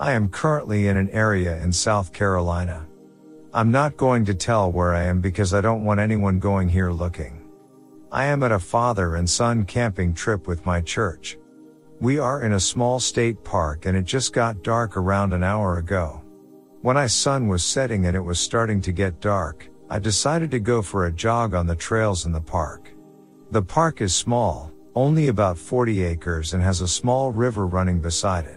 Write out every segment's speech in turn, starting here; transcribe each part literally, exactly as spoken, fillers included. I am currently in an area in South Carolina. I'm not going to tell where I am because I don't want anyone going here looking. I am at a father and son camping trip with my church. We are in a small state park and it just got dark around an hour ago. When the sun was setting and it was starting to get dark, I decided to go for a jog on the trails in the park. The park is small, only about forty acres, and has a small river running beside it.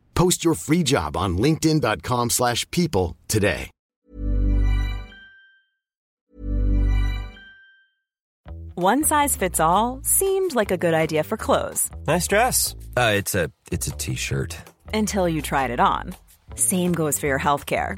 Post your free job on linkedin.com slash people today. One size fits all seemed like a good idea for clothes. Nice dress. Uh, it's a it's a t-shirt. Until you tried it on. Same goes for your healthcare.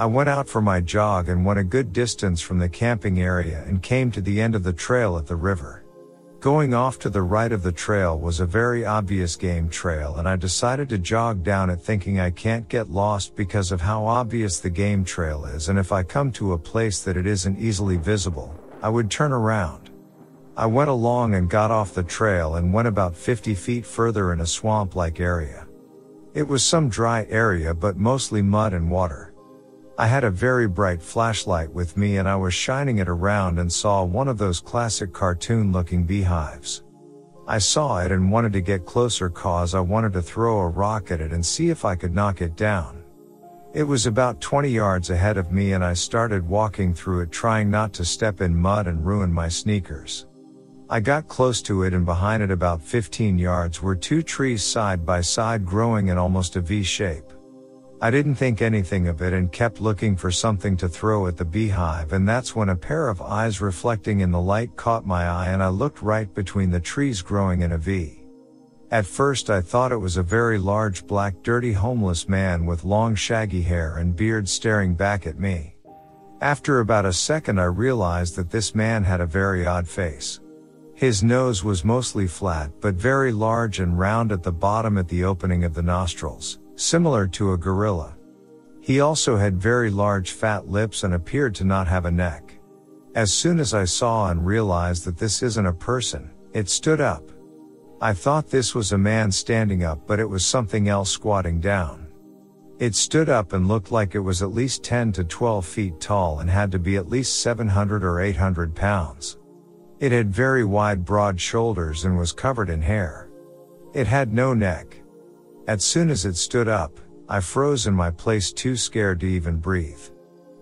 I went out for my jog and went a good distance from the camping area and came to the end of the trail at the river. Going off to the right of the trail was a very obvious game trail, and I decided to jog down it thinking I can't get lost because of how obvious the game trail is, and if I come to a place that it isn't easily visible, I would turn around. I went along and got off the trail and went about fifty feet further in a swamp-like area. It was some dry area but mostly mud and water. I had a very bright flashlight with me and I was shining it around and saw one of those classic cartoon-looking beehives. I saw it and wanted to get closer cause I wanted to throw a rock at it and see if I could knock it down. It was about twenty yards ahead of me and I started walking through it, trying not to step in mud and ruin my sneakers. I got close to it, and behind it about fifteen yards were two trees side by side growing in almost a V shape. I didn't think anything of it and kept looking for something to throw at the beehive, and that's when a pair of eyes reflecting in the light caught my eye and I looked right between the trees growing in a V. At first I thought it was a very large black dirty homeless man with long shaggy hair and beard staring back at me. After about a second I realized that this man had a very odd face. His nose was mostly flat but very large and round at the bottom at the opening of the nostrils, similar to a gorilla. He also had very large fat lips and appeared to not have a neck. As soon as I saw and realized that this isn't a person, it stood up. I thought this was a man standing up, but it was something else squatting down. It stood up and looked like it was at least ten to twelve feet tall and had to be at least seven hundred or eight hundred pounds. It had very wide, broad shoulders and was covered in hair. It had no neck. As soon as it stood up, I froze in my place, too scared to even breathe.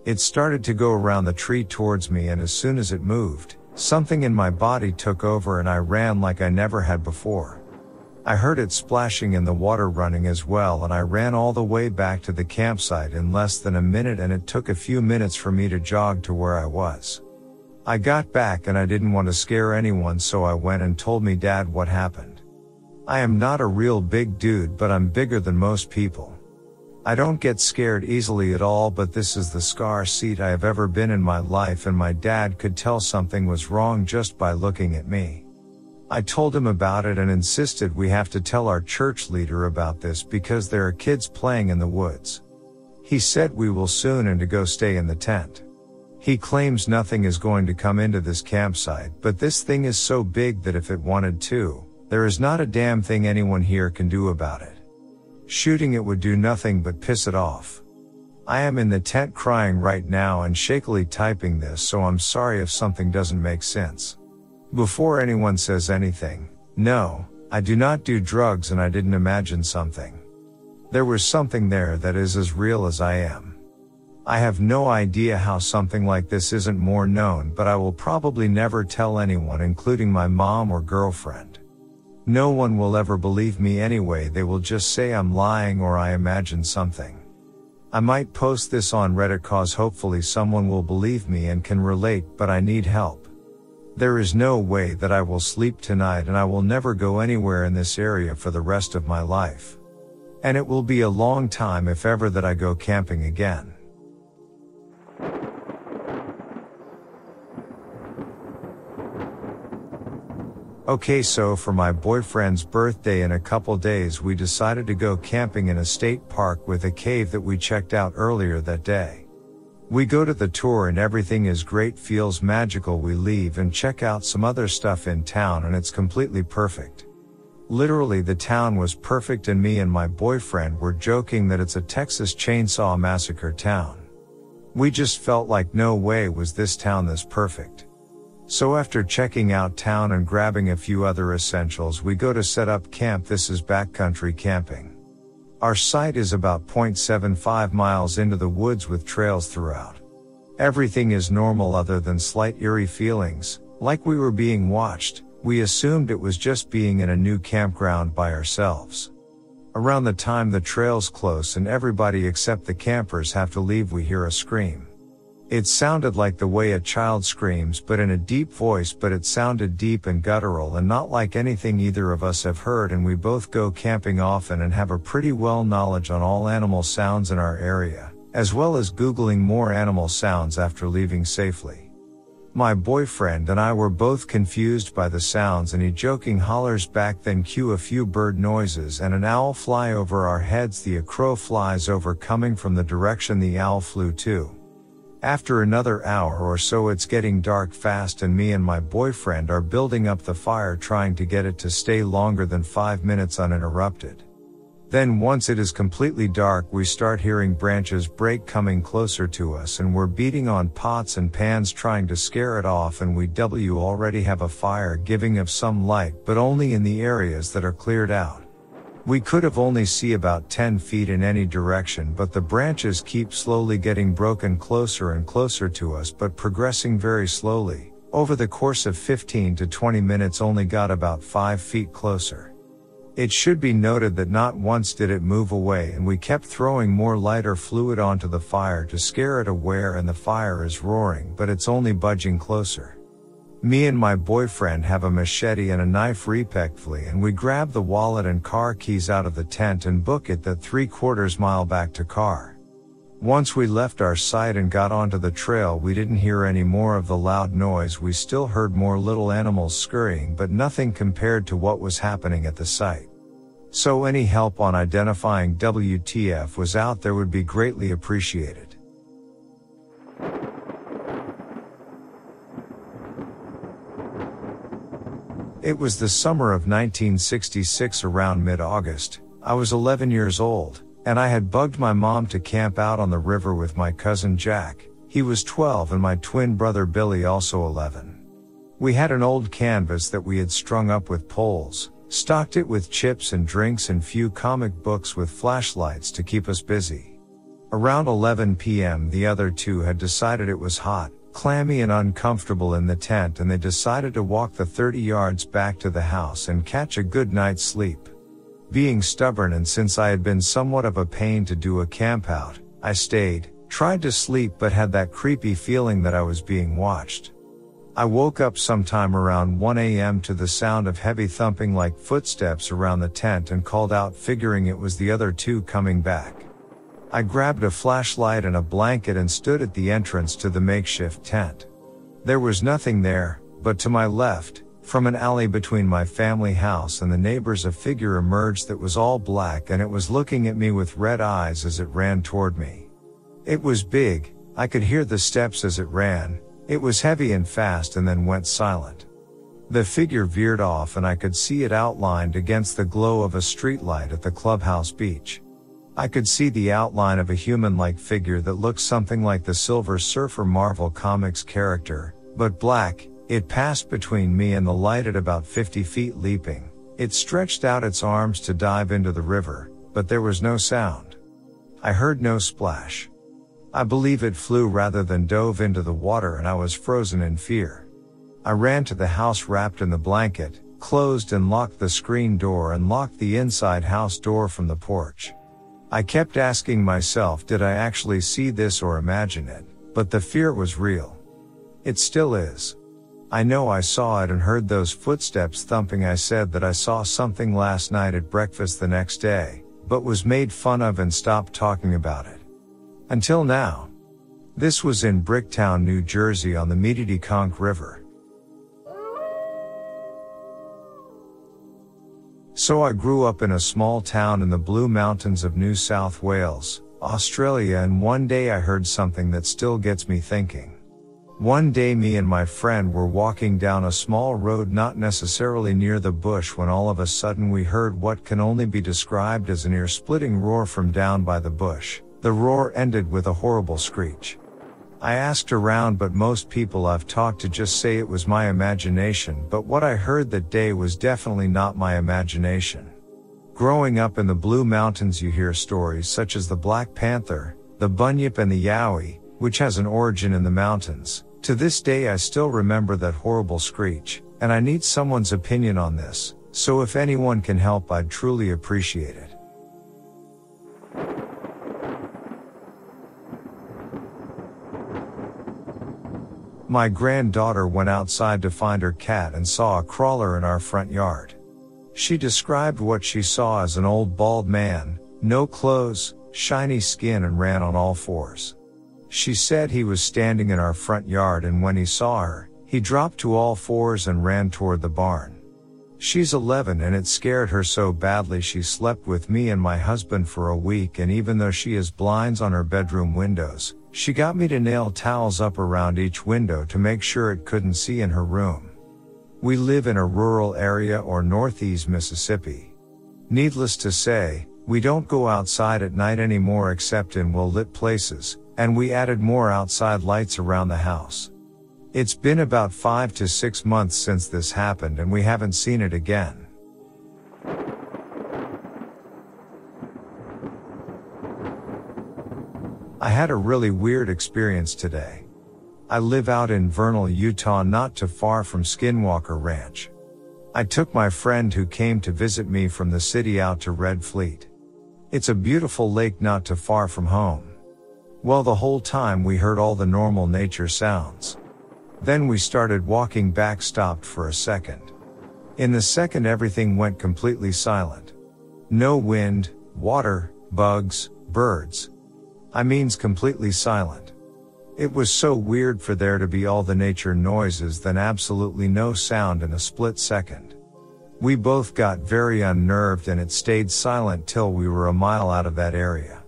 It started to go around the tree towards me, and as soon as it moved, something in my body took over and I ran like I never had before. I heard it splashing and the water running as well, and I ran all the way back to the campsite in less than a minute, and it took a few minutes for me to jog to where I was. I got back and I didn't want to scare anyone, so I went and told me dad what happened. I am not a real big dude, but I'm bigger than most people. I don't get scared easily at all, but this is the scar seat I have ever been in my life, and my dad could tell something was wrong just by looking at me. I told him about it and insisted we have to tell our church leader about this because there are kids playing in the woods. He said we will soon and to go stay in the tent. He claims nothing is going to come into this campsite, but this thing is so big that if it wanted to, there is not a damn thing anyone here can do about it. Shooting it would do nothing but piss it off. I am in the tent crying right now and shakily typing this, so I'm sorry if something doesn't make sense. Before anyone says anything, no, I do not do drugs and I didn't imagine something. There was something there that is as real as I am. I have no idea how something like this isn't more known, but I will probably never tell anyone, including my mom or girlfriend. No one will ever believe me anyway, they will just say I'm lying or I imagine something. I might post this on Reddit cause hopefully someone will believe me and can relate, but I need help. There is no way that I will sleep tonight, and I will never go anywhere in this area for the rest of my life. And it will be a long time if ever that I go camping again. Okay, so for my boyfriend's birthday in a couple days, we decided to go camping in a state park with a cave that we checked out earlier that day. We go to the tour and everything is great, feels magical. We leave and check out some other stuff in town and it's completely perfect. Literally the town was perfect, and me and my boyfriend were joking that it's a Texas Chainsaw Massacre town. We just felt like no way was this town this perfect. So after checking out town and grabbing a few other essentials, we go to set up camp. This is backcountry camping. Our site is about zero point seven five miles into the woods with trails throughout. Everything is normal other than slight eerie feelings, like we were being watched. We assumed it was just being in a new campground by ourselves. Around the time the trails close and everybody except the campers have to leave, we hear a scream. It sounded like the way a child screams, but in a deep voice, but it sounded deep and guttural and not like anything either of us have heard, and we both go camping often and have a pretty well knowledge on all animal sounds in our area, as well as Googling more animal sounds after leaving safely. My boyfriend and I were both confused by the sounds, and he joking hollers back, then cue a few bird noises and an owl fly over our heads. The crow flies over, coming from the direction the owl flew to. After another hour or so, it's getting dark fast, and me and my boyfriend are building up the fire, trying to get it to stay longer than five minutes uninterrupted. Then once it is completely dark, we start hearing branches break coming closer to us, and we're beating on pots and pans trying to scare it off, and we do already have a fire giving of some light, but only in the areas that are cleared out. We could have only see about ten feet in any direction, but the branches keep slowly getting broken closer and closer to us, but progressing very slowly. Over the course of fifteen to twenty minutes, only got about five feet closer. It should be noted that not once did it move away, and we kept throwing more lighter fluid onto the fire to scare it away, and the fire is roaring, but it's only budging closer. Me and my boyfriend have a machete and a knife respectively, and we grab the wallet and car keys out of the tent and book it that three quarters mile back to car. Once we left our site and got onto the trail, we didn't hear any more of the loud noise. We still heard more little animals scurrying, but nothing compared to what was happening at the site. So any help on identifying W T F was out there would be greatly appreciated. It was the summer of nineteen sixty-six, around mid-August. I was eleven years old, and I had bugged my mom to camp out on the river with my cousin Jack. He was twelve and my twin brother Billy, also eleven. We had an old canvas that we had strung up with poles, stocked it with chips and drinks and few comic books with flashlights to keep us busy. Around eleven p.m. the other two had decided it was hot, clammy and uncomfortable in the tent, and they decided to walk the thirty yards back to the house and catch a good night's sleep. Being stubborn, and since I had been somewhat of a pain to do a camp out, I stayed, tried to sleep, but had that creepy feeling that I was being watched. I woke up sometime around one a.m. to the sound of heavy thumping like footsteps around the tent and called out, figuring it was the other two coming back. I grabbed a flashlight and a blanket and stood at the entrance to the makeshift tent. There was nothing there, but to my left, from an alley between my family house and the neighbors, a figure emerged that was all black, and it was looking at me with red eyes as it ran toward me. It was big, I could hear the steps as it ran, it was heavy and fast, and then went silent. The figure veered off and I could see it outlined against the glow of a streetlight at the clubhouse beach. I could see the outline of a human-like figure that looked something like the Silver Surfer Marvel Comics character, but black. It passed between me and the light at about fifty feet leaping. It stretched out its arms to dive into the river, but there was no sound. I heard no splash. I believe it flew rather than dove into the water, and I was frozen in fear. I ran to the house wrapped in the blanket, closed and locked the screen door, and locked the inside house door from the porch. I kept asking myself, did I actually see this or imagine it? But the fear was real. It still is. I know I saw it and heard those footsteps thumping. I said that I saw something last night at breakfast the next day, but was made fun of and stopped talking about it. Until now. This was in Bricktown, New Jersey, on the Metedeconk River. So I grew up in a small town in the Blue Mountains of New South Wales, Australia, and one day I heard something that still gets me thinking. One day me and my friend were walking down a small road not necessarily near the bush when all of a sudden we heard what can only be described as an ear-splitting roar from down by the bush. The roar ended with a horrible screech. I asked around, but most people I've talked to just say it was my imagination, but what I heard that day was definitely not my imagination. Growing up in the Blue Mountains, you hear stories such as the Black Panther, the Bunyip, and the Yowie, which has an origin in the mountains. To this day I still remember that horrible screech, and I need someone's opinion on this, so if anyone can help, I'd truly appreciate it. My granddaughter went outside to find her cat and saw a crawler in our front yard. She described what she saw as an old bald man, no clothes, shiny skin, and ran on all fours. She said he was standing in our front yard, and when he saw her, he dropped to all fours and ran toward the barn. She's eleven and it scared her so badly she slept with me and my husband for a week, and even though she has blinds on her bedroom windows, she got me to nail towels up around each window to make sure it couldn't see in her room. We live in a rural area or northeast Mississippi. Needless to say, we don't go outside at night anymore except in well-lit places, and we added more outside lights around the house. It's been about five to six months since this happened, and we haven't seen it again. I had a really weird experience today. I live out in Vernal, Utah, not too far from Skinwalker Ranch. I took my friend who came to visit me from the city out to Red Fleet. It's a beautiful lake not too far from home. Well, the whole time we heard all the normal nature sounds. Then we started walking back, stopped for a second. In the second, everything went completely silent. No wind, water, bugs, birds. I means completely silent. It was so weird for there to be all the nature noises then absolutely no sound in a split second. We both got very unnerved and it stayed silent till we were a mile out of that area.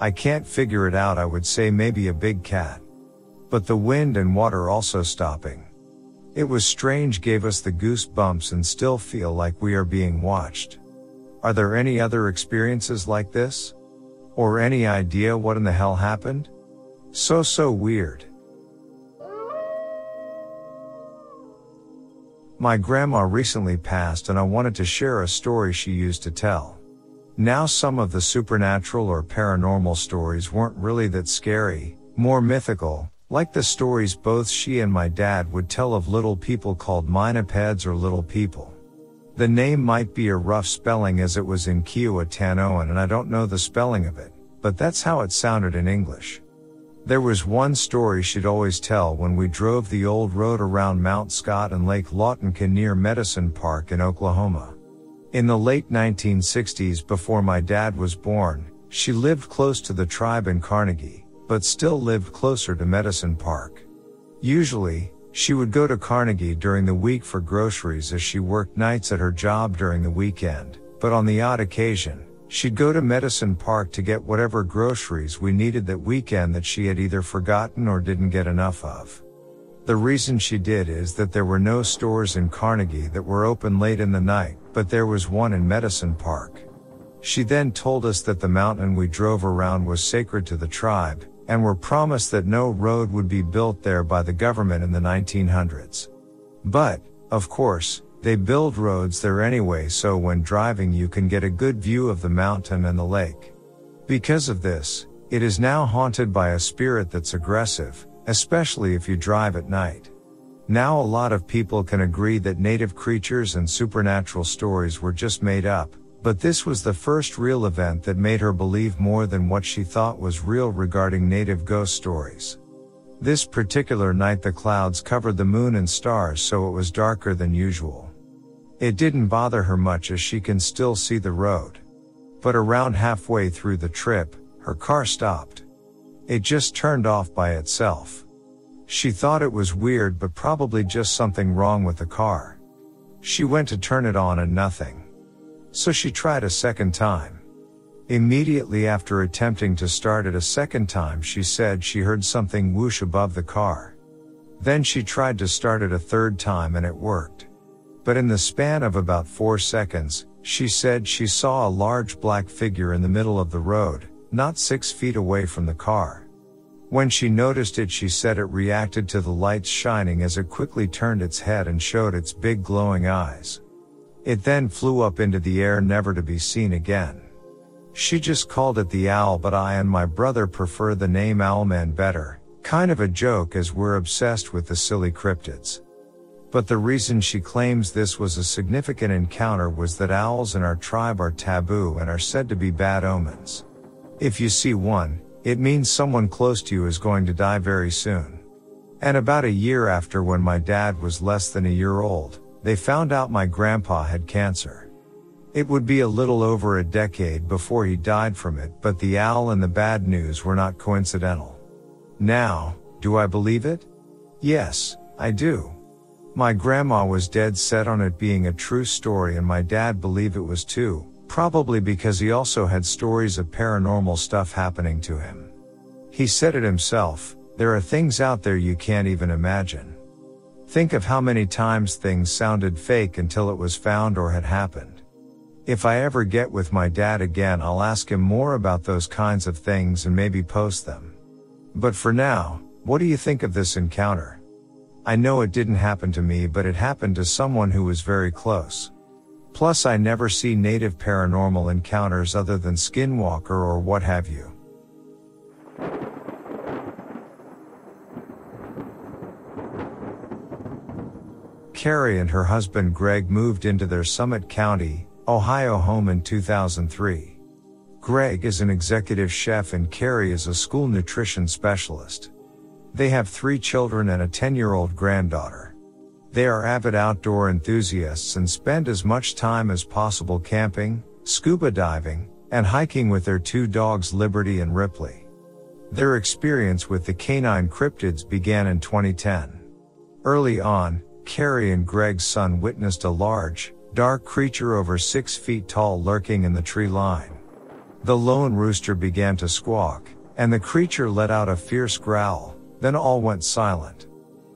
I can't figure it out. I would say maybe a big cat. But the wind and water also stopping. It was strange, gave us the goosebumps and still feel like we are being watched. Are there any other experiences like this? Or any idea what in the hell happened? So, so weird. My grandma recently passed and I wanted to share a story she used to tell. Now some of the supernatural or paranormal stories weren't really that scary, more mythical, like the stories both she and my dad would tell of little people called minipeds or little people. The name might be a rough spelling as it was in Kiowa-Tanoan and I don't know the spelling of it, but that's how it sounded in English. There was one story she'd always tell when we drove the old road around Mount Scott and Lake Lawton near Medicine Park in Oklahoma. In the late nineteen sixties, before my dad was born, she lived close to the tribe in Carnegie, but still lived closer to Medicine Park. Usually, she would go to Carnegie during the week for groceries as she worked nights at her job during the weekend, but on the odd occasion, she'd go to Medicine Park to get whatever groceries we needed that weekend that she had either forgotten or didn't get enough of. The reason she did is that there were no stores in Carnegie that were open late in the night, but there was one in Medicine Park. She then told us that the mountain we drove around was sacred to the tribe, and were promised that no road would be built there by the government in the nineteen hundreds. But, of course, they build roads there anyway, so when driving you can get a good view of the mountain and the lake. Because of this, it is now haunted by a spirit that's aggressive, especially if you drive at night. Now a lot of people can agree that native creatures and supernatural stories were just made up, but this was the first real event that made her believe more than what she thought was real regarding native ghost stories. This particular night the clouds covered the moon and stars, so it was darker than usual. It didn't bother her much as she can still see the road. But around halfway through the trip, her car stopped. It just turned off by itself. She thought it was weird, but probably just something wrong with the car. She went to turn it on and nothing. So she tried a second time. Immediately after attempting to start it a second time, she said she heard something whoosh above the car. Then she tried to start it a third time and it worked. But in the span of about four seconds, she said she saw a large black figure in the middle of the road, not six feet away from the car. When she noticed it, she said it reacted to the lights shining as it quickly turned its head and showed its big glowing eyes. It then flew up into the air, never to be seen again. She just called it the owl, but I and my brother prefer the name Owlman better, kind of a joke as we're obsessed with the silly cryptids. But the reason she claims this was a significant encounter was that owls in our tribe are taboo and are said to be bad omens. If you see one, it means someone close to you is going to die very soon. And about a year after, when my dad was less than a year old, they found out my grandpa had cancer. It would be a little over a decade before he died from it, but the owl and the bad news were not coincidental. Now, do I believe it? Yes, I do. My grandma was dead set on it being a true story and my dad believed it was too, probably because he also had stories of paranormal stuff happening to him. He said it himself, there are things out there you can't even imagine. Think of how many times things sounded fake until it was found or had happened. If I ever get with my dad again, I'll ask him more about those kinds of things and maybe post them. But for now, what do you think of this encounter? I know it didn't happen to me, but it happened to someone who was very close. Plus I never see native paranormal encounters other than Skinwalker or what have you. Carrie and her husband Greg moved into their Summit County, Ohio home in two thousand three. Greg is an executive chef and Carrie is a school nutrition specialist. They have three children and a ten-year-old granddaughter. They are avid outdoor enthusiasts and spend as much time as possible camping, scuba diving, and hiking with their two dogs Liberty and Ripley. Their experience with the canine cryptids began in twenty ten. Early on, Carrie and Greg's son witnessed a large, dark creature over six feet tall lurking in the tree line. The lone rooster began to squawk, and the creature let out a fierce growl, then all went silent.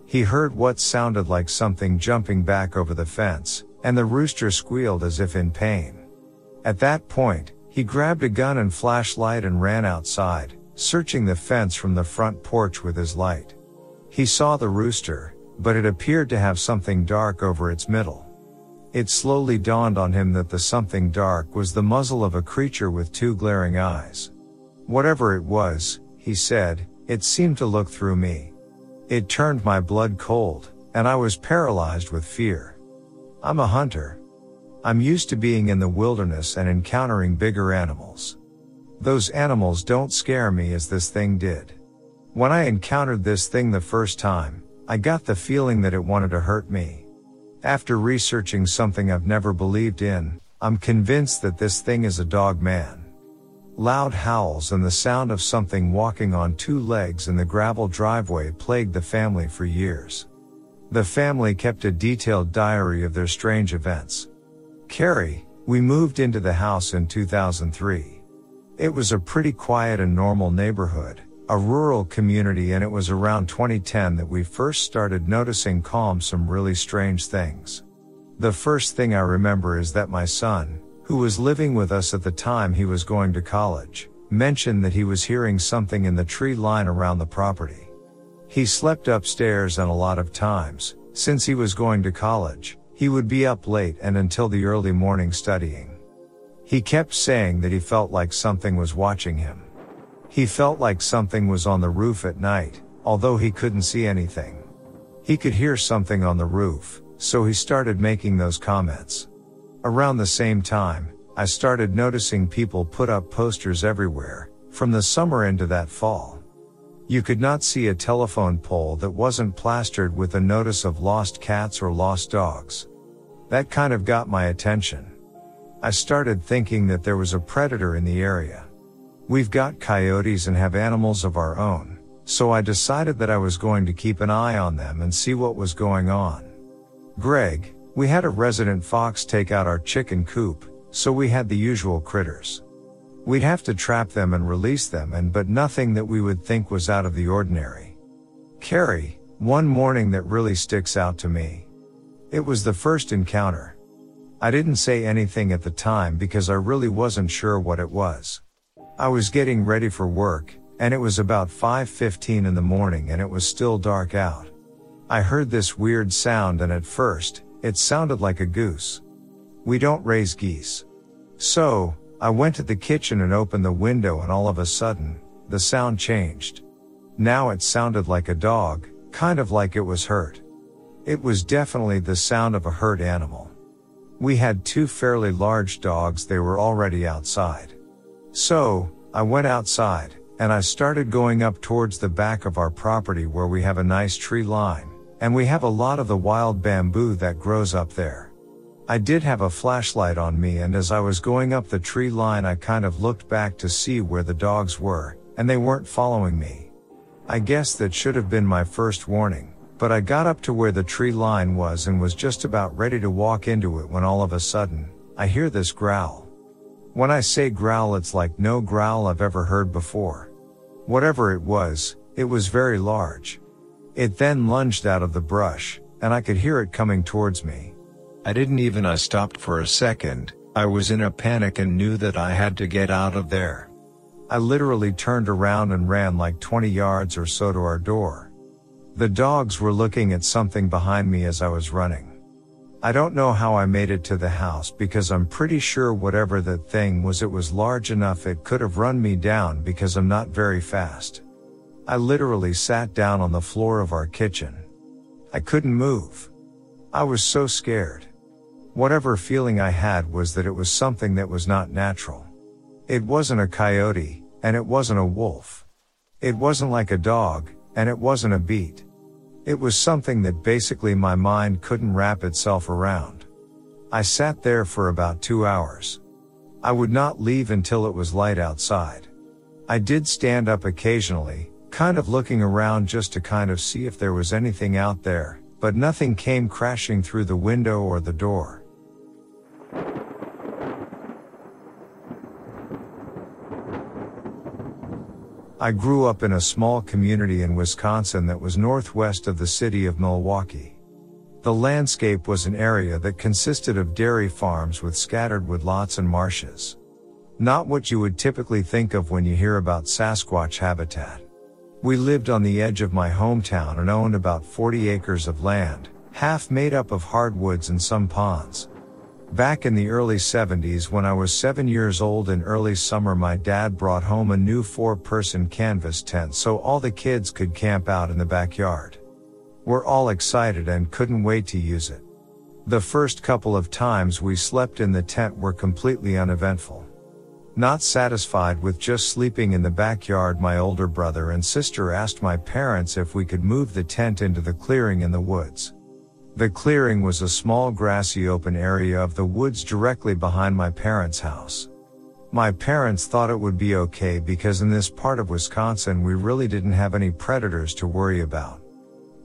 He heard what sounded like something jumping back over the fence, and the rooster squealed as if in pain. At that point, he grabbed a gun and flashlight and ran outside, searching the fence from the front porch with his light. He saw the rooster, but it appeared to have something dark over its middle. It slowly dawned on him that the something dark was the muzzle of a creature with two glaring eyes. Whatever it was, he said, it seemed to look through me. It turned my blood cold, and I was paralyzed with fear. I'm a hunter. I'm used to being in the wilderness and encountering bigger animals. Those animals don't scare me as this thing did. When I encountered this thing the first time, I got the feeling that it wanted to hurt me. After researching something I've never believed in, I'm convinced that this thing is a dog man. Loud howls and the sound of something walking on two legs in the gravel driveway plagued the family for years. The family kept a detailed diary of their strange events. Carrie, we moved into the house in two thousand three. It was a pretty quiet and normal neighborhood, a rural community, and it was around twenty ten that we first started noticing calm some really strange things. The first thing I remember is that my son, who was living with us at the time he was going to college, mentioned that he was hearing something in the tree line around the property. He slept upstairs, and a lot of times, since he was going to college, he would be up late and until the early morning studying. He kept saying that he felt like something was watching him. He felt like something was on the roof at night, although he couldn't see anything. He could hear something on the roof, so he started making those comments. Around the same time, I started noticing people put up posters everywhere, from the summer into that fall. You could not see a telephone pole that wasn't plastered with a notice of lost cats or lost dogs. That kind of got my attention. I started thinking that there was a predator in the area. We've got coyotes and have animals of our own, so I decided that I was going to keep an eye on them and see what was going on. Greg, we had a resident fox take out our chicken coop, so we had the usual critters. We'd have to trap them and release them, and but nothing that we would think was out of the ordinary. Carrie, one morning that really sticks out to me. It was the first encounter. I didn't say anything at the time because I really wasn't sure what it was. I was getting ready for work, and it was about five fifteen in the morning and it was still dark out. I heard this weird sound, and at first, it sounded like a goose. We don't raise geese. So, I went to the kitchen and opened the window, and all of a sudden, the sound changed. Now it sounded like a dog, kind of like it was hurt. It was definitely the sound of a hurt animal. We had two fairly large dogs, they were already outside. So, I went outside, and I started going up towards the back of our property where we have a nice tree line, and we have a lot of the wild bamboo that grows up there. I did have a flashlight on me, and as I was going up the tree line I kind of looked back to see where the dogs were, and they weren't following me. I guess that should have been my first warning, but I got up to where the tree line was and was just about ready to walk into it when all of a sudden, I hear this growl. When I say growl, it's like no growl I've ever heard before. Whatever it was, it was very large. It then lunged out of the brush, and I could hear it coming towards me. I didn't even I stopped for a second, I was in a panic and knew that I had to get out of there. I literally turned around and ran like twenty yards or so to our door. The dogs were looking at something behind me as I was running. I don't know how I made it to the house because I'm pretty sure whatever that thing was, it was large enough it could have run me down because I'm not very fast. I literally sat down on the floor of our kitchen. I couldn't move. I was so scared. Whatever feeling I had was that it was something that was not natural. It wasn't a coyote, and it wasn't a wolf. It wasn't like a dog, and it wasn't a beat. It was something that basically my mind couldn't wrap itself around. I sat there for about two hours. I would not leave until it was light outside. I did stand up occasionally, kind of looking around just to kind of see if there was anything out there, but nothing came crashing through the window or the door. I grew up in a small community in Wisconsin that was northwest of the city of Milwaukee. The landscape was an area that consisted of dairy farms with scattered woodlots and marshes. Not what you would typically think of when you hear about Sasquatch habitat. We lived on the edge of my hometown and owned about forty acres of land, half made up of hardwoods and some ponds. Back in the early seventies when I was seven years old in early summer, my dad brought home a new four-person canvas tent so all the kids could camp out in the backyard. We're all excited and couldn't wait to use it. The first couple of times we slept in the tent were completely uneventful. Not satisfied with just sleeping in the backyard, my older brother and sister asked my parents if we could move the tent into the clearing in the woods. The clearing was a small grassy open area of the woods directly behind my parents' house. My parents thought it would be okay because in this part of Wisconsin we really didn't have any predators to worry about.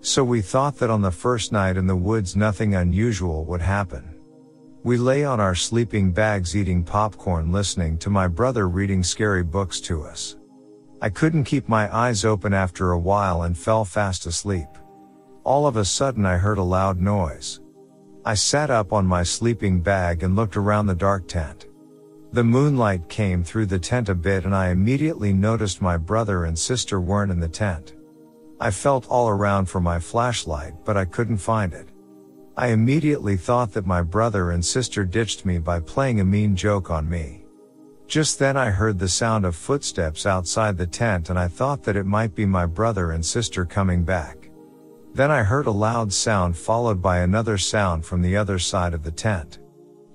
So we thought that on the first night in the woods nothing unusual would happen. We lay on our sleeping bags eating popcorn, listening to my brother reading scary books to us. I couldn't keep my eyes open after a while and fell fast asleep. All of a sudden I heard a loud noise. I sat up on my sleeping bag and looked around the dark tent. The moonlight came through the tent a bit and I immediately noticed my brother and sister weren't in the tent. I felt all around for my flashlight but I couldn't find it. I immediately thought that my brother and sister ditched me by playing a mean joke on me. Just then I heard the sound of footsteps outside the tent and I thought that it might be my brother and sister coming back. Then I heard a loud sound followed by another sound from the other side of the tent.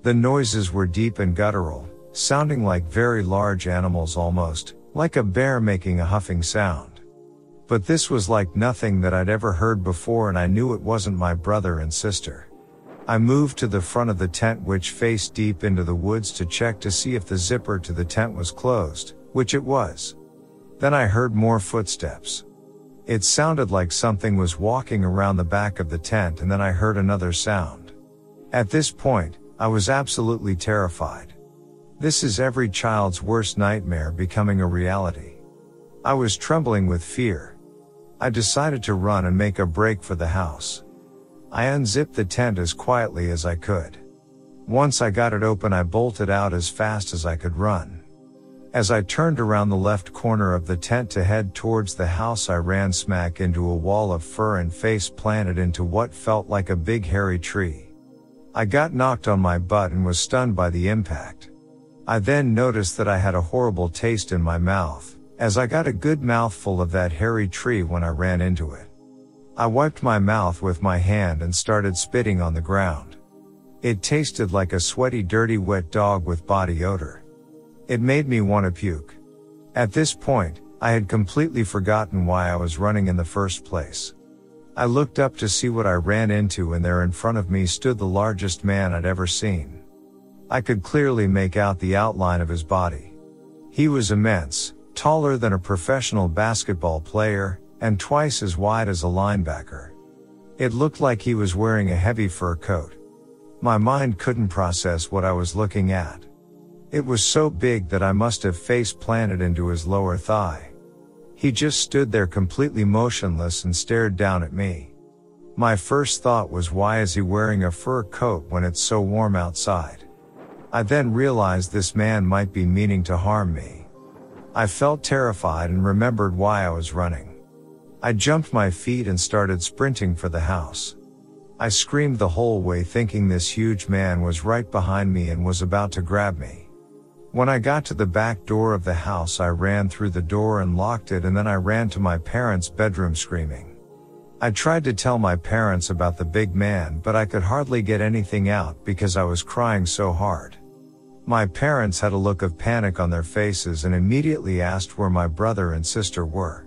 The noises were deep and guttural, sounding like very large animals, almost like a bear making a huffing sound. But this was like nothing that I'd ever heard before and I knew it wasn't my brother and sister. I moved to the front of the tent, which faced deep into the woods, to check to see if the zipper to the tent was closed, which it was. Then I heard more footsteps. It sounded like something was walking around the back of the tent, and then I heard another sound. At this point, I was absolutely terrified. This is every child's worst nightmare becoming a reality. I was trembling with fear. I decided to run and make a break for the house. I unzipped the tent as quietly as I could. Once I got it open, I bolted out as fast as I could run. As I turned around the left corner of the tent to head towards the house, I ran smack into a wall of fur and face planted into what felt like a big hairy tree. I got knocked on my butt and was stunned by the impact. I then noticed that I had a horrible taste in my mouth, as I got a good mouthful of that hairy tree when I ran into it. I wiped my mouth with my hand and started spitting on the ground. It tasted like a sweaty, dirty, wet dog with body odor. It made me want to puke. At this point, I had completely forgotten why I was running in the first place. I looked up to see what I ran into, and there in front of me stood the largest man I'd ever seen. I could clearly make out the outline of his body. He was immense, taller than a professional basketball player, and twice as wide as a linebacker. It looked like he was wearing a heavy fur coat. My mind couldn't process what I was looking at. It was so big that I must have face planted into his lower thigh. He just stood there completely motionless and stared down at me. My first thought was, why is he wearing a fur coat when it's so warm outside? I then realized this man might be meaning to harm me. I felt terrified and remembered why I was running. I jumped my feet and started sprinting for the house. I screamed the whole way, thinking this huge man was right behind me and was about to grab me. When I got to the back door of the house, I ran through the door and locked it, and then I ran to my parents' bedroom screaming. I tried to tell my parents about the big man, but I could hardly get anything out because I was crying so hard. My parents had a look of panic on their faces and immediately asked where my brother and sister were.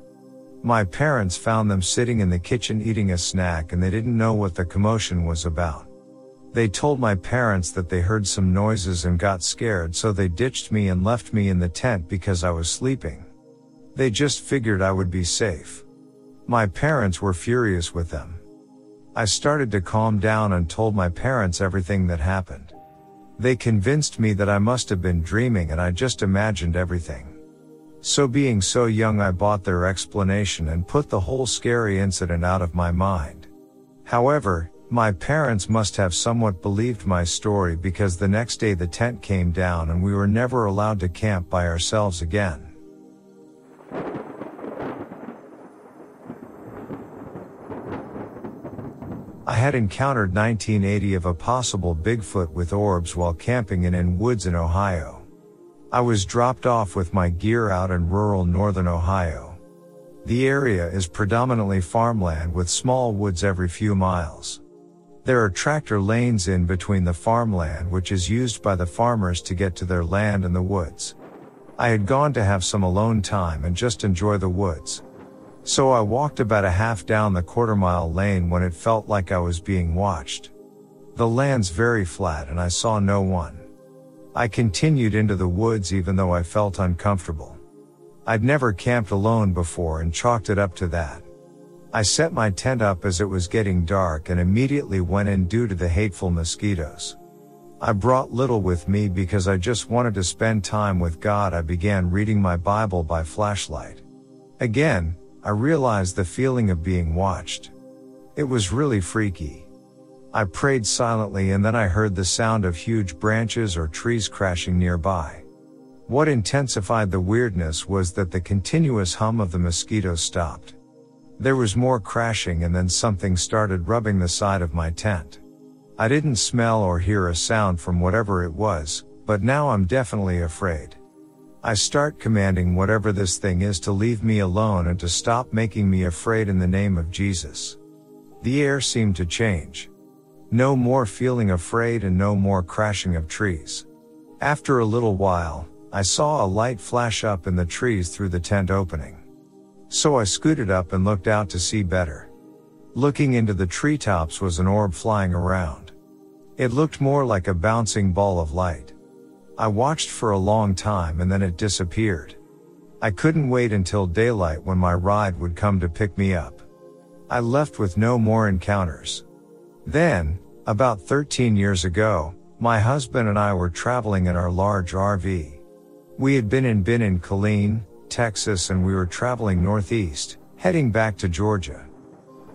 My parents found them sitting in the kitchen eating a snack, and they didn't know what the commotion was about. They told my parents that they heard some noises and got scared, so they ditched me and left me in the tent because I was sleeping. They just figured I would be safe. My parents were furious with them. I started to calm down and told my parents everything that happened. They convinced me that I must have been dreaming and I just imagined everything. So being so young, I bought their explanation and put the whole scary incident out of my mind. However, my parents must have somewhat believed my story because the next day the tent came down and we were never allowed to camp by ourselves again. I had encountered nineteen eighty of a possible Bigfoot with orbs while camping in in woods in Ohio. I was dropped off with my gear out in rural northern Ohio. The area is predominantly farmland with small woods every few miles. There are tractor lanes in between the farmland which is used by the farmers to get to their land and the woods. I had gone to have some alone time and just enjoy the woods. So I walked about a half down the quarter mile lane when it felt like I was being watched. The land's very flat and I saw no one. I continued into the woods even though I felt uncomfortable. I'd never camped alone before and chalked it up to that. I set my tent up as it was getting dark and immediately went in due to the hateful mosquitoes. I brought little with me because I just wanted to spend time with God. I began reading my Bible by flashlight. Again, I realized the feeling of being watched. It was really freaky. I prayed silently and then I heard the sound of huge branches or trees crashing nearby. What intensified the weirdness was that the continuous hum of the mosquitoes stopped. There was more crashing and then something started rubbing the side of my tent. I didn't smell or hear a sound from whatever it was, but now I'm definitely afraid. I start commanding whatever this thing is to leave me alone and to stop making me afraid in the name of Jesus. The air seemed to change. No more feeling afraid and no more crashing of trees. After a little while, I saw a light flash up in the trees through the tent opening. So I scooted up and looked out to see better. Looking into the treetops was an orb flying around. It looked more like a bouncing ball of light. I watched for a long time and then it disappeared. I couldn't wait until daylight when my ride would come to pick me up. I left with no more encounters. Then, about thirteen years ago, my husband and I were traveling in our large R V. We had been in been in Killeen, Texas, and we were traveling northeast, heading back to Georgia.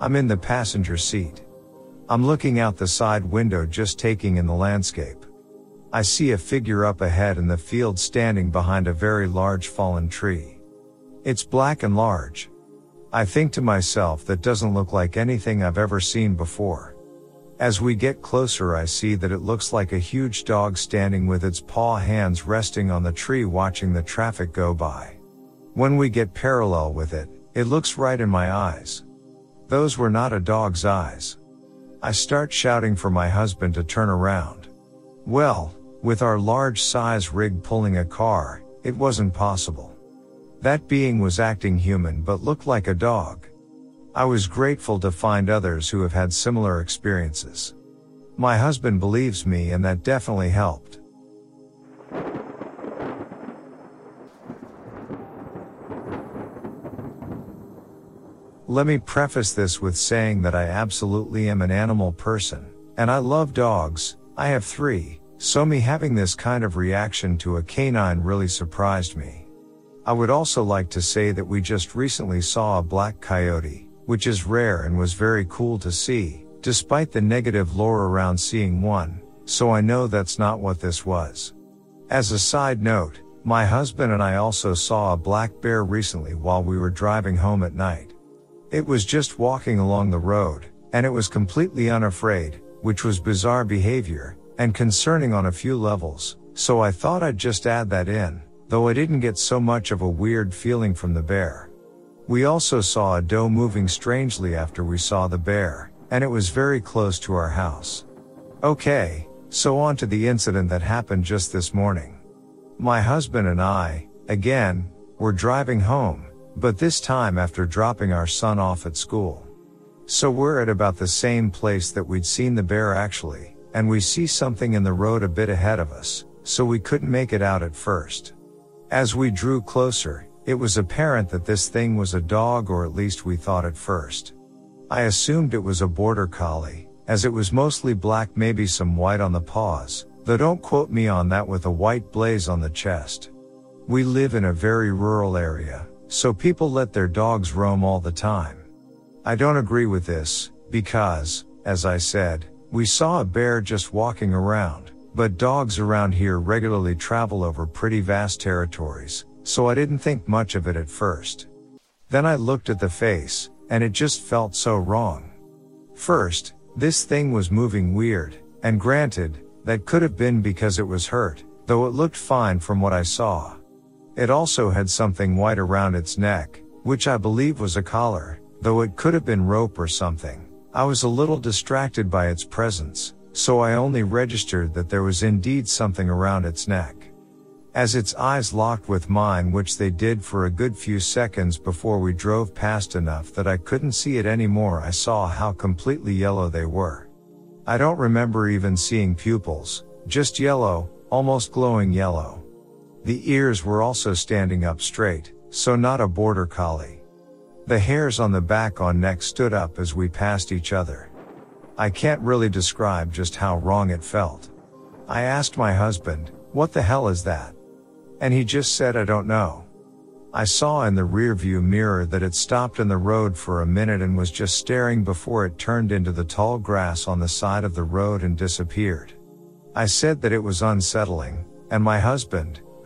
I'm in the passenger seat. I'm looking out the side window just taking in the landscape. I see a figure up ahead in the field standing behind a very large fallen tree. It's black and large. I think to myself, that doesn't look like anything I've ever seen before. As we get closer, I see that it looks like a huge dog standing with its paw hands resting on the tree watching the traffic go by. When we get parallel with it, it looks right in my eyes. Those were not a dog's eyes. I start shouting for my husband to turn around. Well, with our large size rig pulling a car, it wasn't possible. That being was acting human but looked like a dog. I was grateful to find others who have had similar experiences. My husband believes me and that definitely helped. Let me preface this with saying that I absolutely am an animal person, and I love dogs. I have three, so me having this kind of reaction to a canine really surprised me. I would also like to say that we just recently saw a black coyote, which is rare and was very cool to see, despite the negative lore around seeing one, so I know that's not what this was. As a side note, my husband and I also saw a black bear recently while we were driving home at night. It was just walking along the road, and it was completely unafraid, which was bizarre behavior, and concerning on a few levels, so I thought I'd just add that in, though I didn't get so much of a weird feeling from the bear. We also saw a doe moving strangely after we saw the bear, and it was very close to our house. Okay, so on to the incident that happened just this morning. My husband and I, again, were driving home, but this time after dropping our son off at school. So we're at about the same place that we'd seen the bear actually, and we see something in the road a bit ahead of us, so we couldn't make it out at first. As we drew closer, It was apparent that this thing was a dog, or at least we thought at first. I assumed it was a border collie, as it was mostly black, maybe some white on the paws, though don't quote me on that, with a white blaze on the chest. We live in a very rural area, so people let their dogs roam all the time. I don't agree with this, because, as I said, we saw a bear just walking around, but dogs around here regularly travel over pretty vast territories, so I didn't think much of it at first. Then I looked at the face, and it just felt so wrong. First, this thing was moving weird, and granted, that could have been because it was hurt, though it looked fine from what I saw. It also had something white around its neck, which I believe was a collar, though it could have been rope or something. I was a little distracted by its presence, so I only registered that there was indeed something around its neck. As its eyes locked with mine, which they did for a good few seconds before we drove past enough that I couldn't see it anymore, I saw how completely yellow they were. I don't remember even seeing pupils, just yellow, almost glowing yellow. The ears were also standing up straight, so not a border collie. The hairs on the back on neck stood up as we passed each other. I can't really describe just how wrong it felt. I asked my husband, "What the hell is that?" And he just said, "I don't know." I saw in the rearview mirror that it stopped in the road for a minute and was just staring before it turned into the tall grass on the side of the road and disappeared. I said that it was unsettling, and my husband,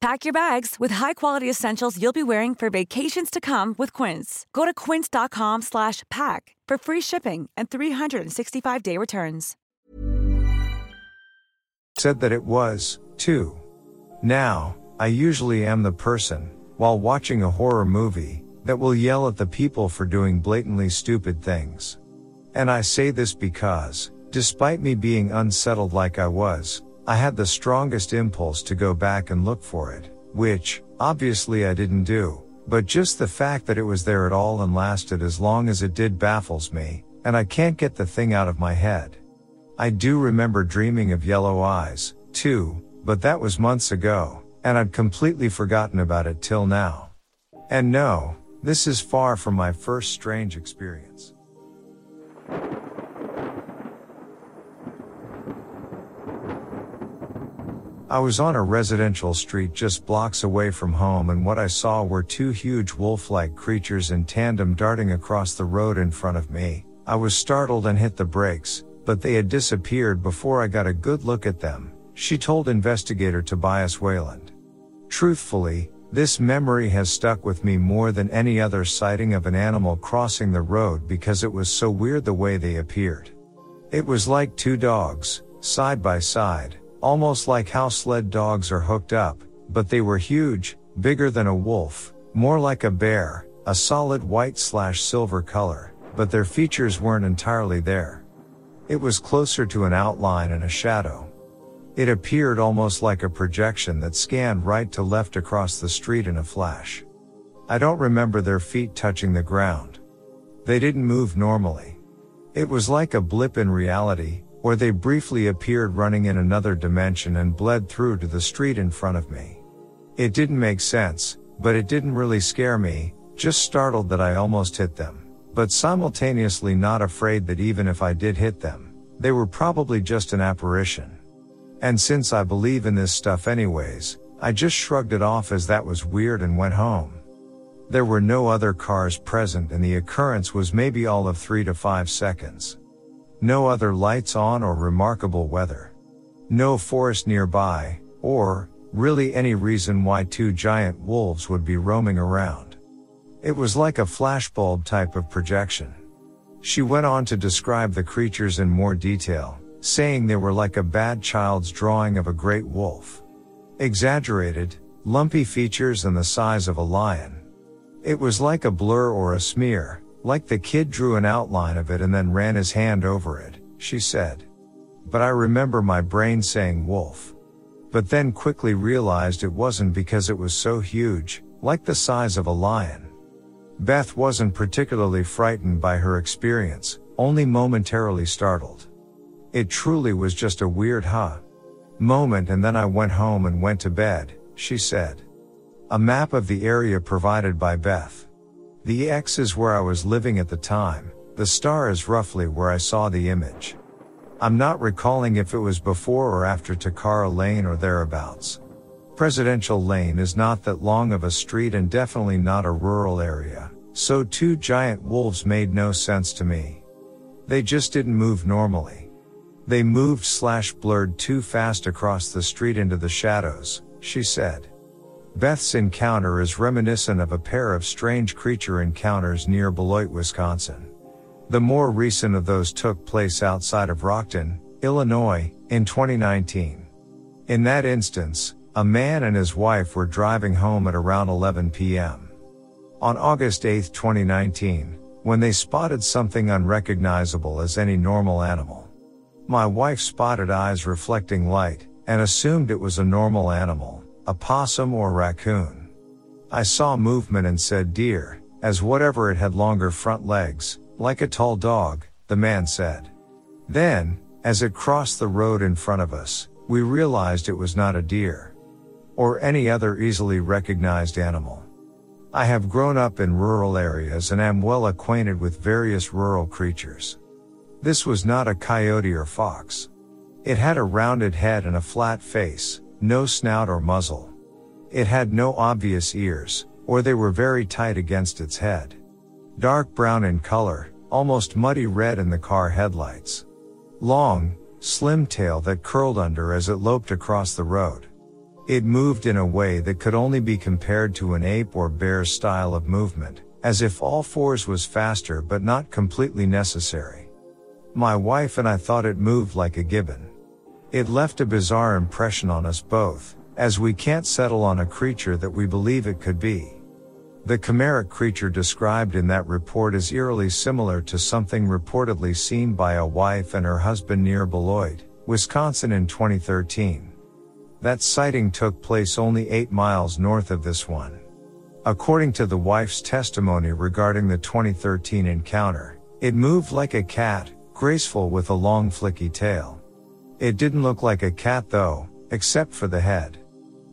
Pack your bags with high-quality essentials you'll be wearing for vacations to come with Quince. Go to quince.com slash pack for free shipping and three sixty-five day returns. Said that it was, too. Now, I usually am the person, while watching a horror movie, that will yell at the people for doing blatantly stupid things. And I say this because, despite me being unsettled like I was, I had the strongest impulse to go back and look for it, which, obviously I didn't do, but just the fact that it was there at all and lasted as long as it did baffles me, and I can't get the thing out of my head. I do remember dreaming of yellow eyes, too, but that was months ago, and I'd completely forgotten about it till now. And no, this is far from my first strange experience. I was on a residential street just blocks away from home, and what I saw were two huge wolf-like creatures in tandem darting across the road in front of me. I was startled and hit the brakes, but they had disappeared before I got a good look at them, she told investigator Tobias Wayland. Truthfully, this memory has stuck with me more than any other sighting of an animal crossing the road because it was so weird the way they appeared. It was like two dogs, side by side, almost like how sled dogs are hooked up, but they were huge, bigger than a wolf, more like a bear, a solid white slash silver color, but their features weren't entirely there. It was closer to an outline and a shadow. It appeared almost like a projection that scanned right to left across the street in a flash. I don't remember their feet touching the ground. They didn't move normally. It was like a blip in reality, or they briefly appeared running in another dimension and bled through to the street in front of me. It didn't make sense, but it didn't really scare me, just startled that I almost hit them, but simultaneously not afraid that even if I did hit them, they were probably just an apparition. And since I believe in this stuff anyways, I just shrugged it off as that was weird and went home. There were no other cars present and the occurrence was maybe all of three to five seconds. No other lights on or remarkable weather. No forest nearby, or, really any reason why two giant wolves would be roaming around. It was like a flashbulb type of projection. She went on to describe the creatures in more detail, saying they were like a bad child's drawing of a great wolf. Exaggerated, lumpy features and the size of a lion. It was like a blur or a smear, like the kid drew an outline of it and then ran his hand over it, she said. But I remember my brain saying wolf. But then quickly realized it wasn't because it was so huge, like the size of a lion. Beth wasn't particularly frightened by her experience, only momentarily startled. It truly was just a weird huh moment and then I went home and went to bed, she said. A map of the area provided by Beth. The X is where I was living at the time, the star is roughly where I saw the image. I'm not recalling if it was before or after Takara Lane or thereabouts. Presidential Lane is not that long of a street and definitely not a rural area, so two giant wolves made no sense to me. They just didn't move normally. They moved slash blurred too fast across the street into the shadows, she said. Beth's encounter is reminiscent of a pair of strange creature encounters near Beloit, Wisconsin. The more recent of those took place outside of Rockton, Illinois, in twenty nineteen. In that instance, a man and his wife were driving home at around eleven p.m. on August eighth, twenty nineteen, when they spotted something unrecognizable as any normal animal. My wife spotted eyes reflecting light, and assumed it was a normal animal. A possum or raccoon. I saw movement and said deer, as whatever it had longer front legs, like a tall dog, the man said. Then, as it crossed the road in front of us, we realized it was not a deer. Or any other easily recognized animal. I have grown up in rural areas and am well acquainted with various rural creatures. This was not a coyote or fox. It had a rounded head and a flat face. No snout or muzzle. It had no obvious ears, or they were very tight against its head. Dark brown in color, almost muddy red in the car headlights. Long, slim tail that curled under as it loped across the road. It moved in a way that could only be compared to an ape or bear's style of movement, as if all fours was faster but not completely necessary. My wife and I thought it moved like a gibbon. It left a bizarre impression on us both, as we can't settle on a creature that we believe it could be. The chimeric creature described in that report is eerily similar to something reportedly seen by a wife and her husband near Beloit, Wisconsin in twenty thirteen. That sighting took place only eight miles north of this one. According to the wife's testimony regarding the twenty thirteen encounter, it moved like a cat, graceful with a long flicky tail. It didn't look like a cat though, except for the head.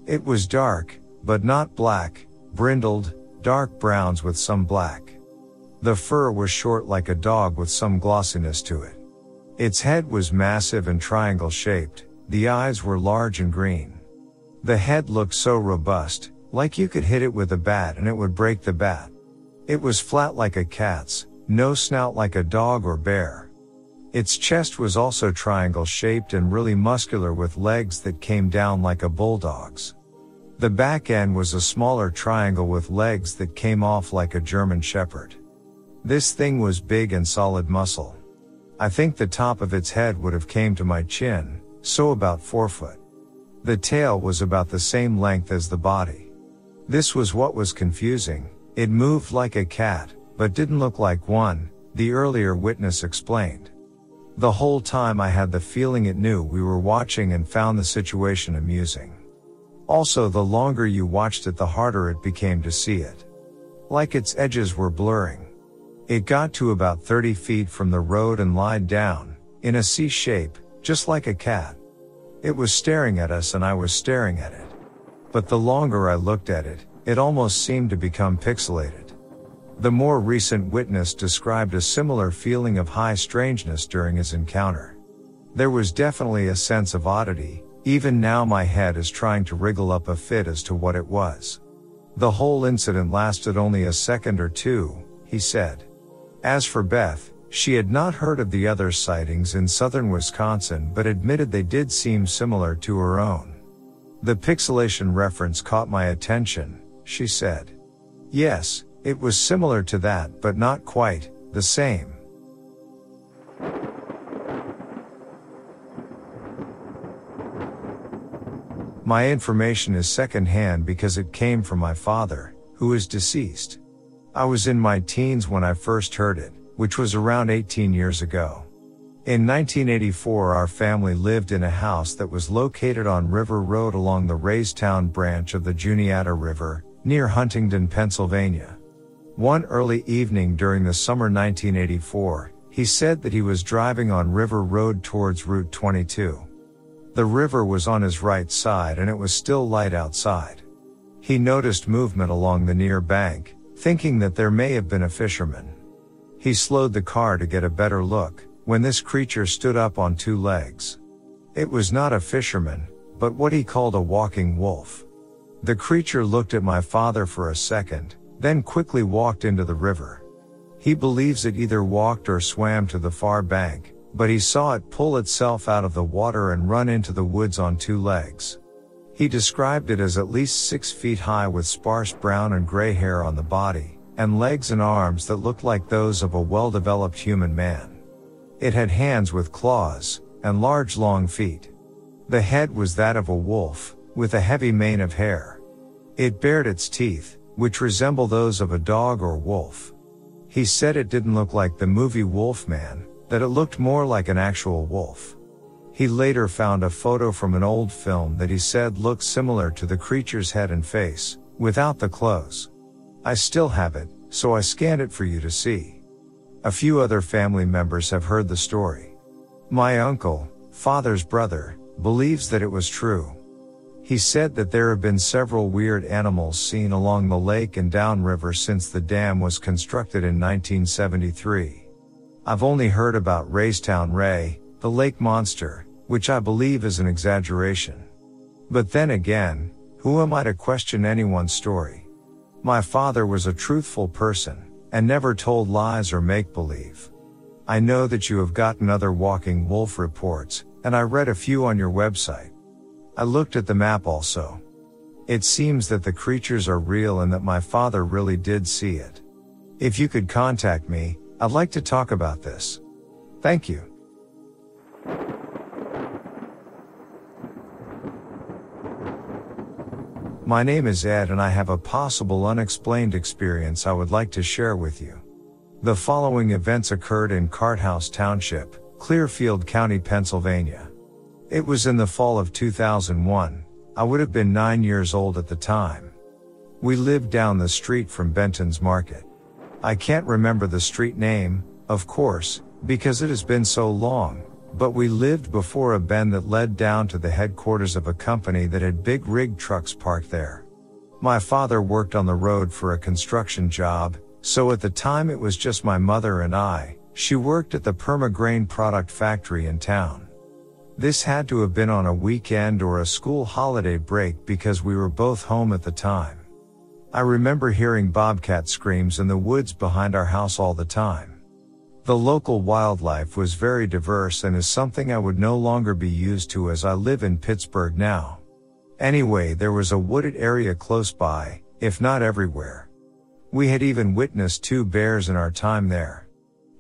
It was dark, but not black, brindled, dark browns with some black. The fur was short like a dog with some glossiness to it. Its head was massive and triangle shaped, the eyes were large and green. The head looked so robust, like you could hit it with a bat and it would break the bat. It was flat like a cat's, no snout like a dog or bear. Its chest was also triangle-shaped and really muscular with legs that came down like a bulldog's. The back end was a smaller triangle with legs that came off like a German shepherd. This thing was big and solid muscle. I think the top of its head would have came to my chin, so about four foot. The tail was about the same length as the body. This was what was confusing. It moved like a cat, but didn't look like one, the earlier witness explained. The whole time I had the feeling it knew we were watching and found the situation amusing. Also, the longer you watched it, the harder it became to see it. Like its edges were blurring. It got to about thirty feet from the road and lied down, in a C shape, just like a cat. It was staring at us and I was staring at it. But the longer I looked at it, it almost seemed to become pixelated. The more recent witness described a similar feeling of high strangeness during his encounter. There was definitely a sense of oddity, even now my head is trying to wriggle up a fit as to what it was. The whole incident lasted only a second or two, he said. As for Beth, she had not heard of the other sightings in southern Wisconsin but admitted they did seem similar to her own. The pixelation reference caught my attention, she said. Yes, it was similar to that but not quite the same. My information is secondhand because it came from my father, who is deceased. I was in my teens when I first heard it, which was around eighteen years ago. In nineteen eighty-four, our family lived in a house that was located on River Road along the Raystown branch of the Juniata River, near Huntingdon, Pennsylvania. One early evening during the summer nineteen eighty-four, he said that he was driving on River Road towards Route twenty-two. The river was on his right side and it was still light outside. He noticed movement along the near bank, thinking that there may have been a fisherman. He slowed the car to get a better look, when this creature stood up on two legs. It was not a fisherman, but what he called a walking wolf. The creature looked at my father for a second, then quickly walked into the river. He believes it either walked or swam to the far bank, but he saw it pull itself out of the water and run into the woods on two legs. He described it as at least six feet high with sparse brown and gray hair on the body, and legs and arms that looked like those of a well-developed human man. It had hands with claws, and large long feet. The head was that of a wolf, with a heavy mane of hair. It bared its teeth, which resemble those of a dog or wolf. He said it didn't look like the movie Wolfman, that it looked more like an actual wolf. He later found a photo from an old film that he said looked similar to the creature's head and face, without the clothes. I still have it, so I scanned it for you to see. A few other family members have heard the story. My uncle, father's brother, believes that it was true. He said that there have been several weird animals seen along the lake and downriver since the dam was constructed in nineteen seventy-three. I've only heard about Raystown Ray, the lake monster, which I believe is an exaggeration. But then again, who am I to question anyone's story? My father was a truthful person, and never told lies or make-believe. I know that you have gotten other walking wolf reports, and I read a few on your website. I looked at the map also. It seems that the creatures are real and that my father really did see it. If you could contact me, I'd like to talk about this. Thank you. My name is Ed and I have a possible unexplained experience I would like to share with you. The following events occurred in Carthouse Township, Clearfield County, Pennsylvania. It was in the fall of two thousand one, I would have been nine years old at the time. We lived down the street from Benton's Market. I can't remember the street name, of course, because it has been so long, but we lived before a bend that led down to the headquarters of a company that had big rig trucks parked there. My father worked on the road for a construction job, so at the time it was just my mother and I. She worked at the Perma-Grain product factory in town. This had to have been on a weekend or a school holiday break because we were both home at the time. I remember hearing bobcat screams in the woods behind our house all the time. The local wildlife was very diverse and is something I would no longer be used to as I live in Pittsburgh now. Anyway, there was a wooded area close by, if not everywhere. We had even witnessed two bears in our time there.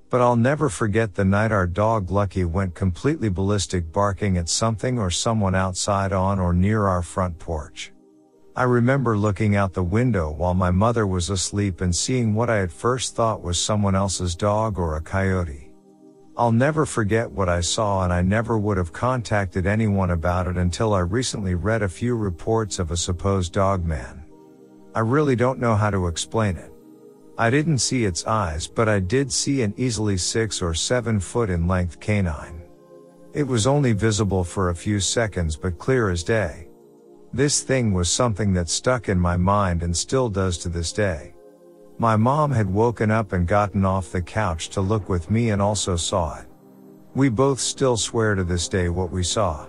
But I'll never forget the night our dog Lucky went completely ballistic, barking at something or someone outside on or near our front porch. I remember looking out the window while my mother was asleep and seeing what I at first thought was someone else's dog or a coyote. I'll never forget what I saw and I never would have contacted anyone about it until I recently read a few reports of a supposed dogman. I really don't know how to explain it. I didn't see its eyes, but I did see an easily six or seven foot in length canine. It was only visible for a few seconds but clear as day. This thing was something that stuck in my mind and still does to this day. My mom had woken up and gotten off the couch to look with me and also saw it. We both still swear to this day what we saw.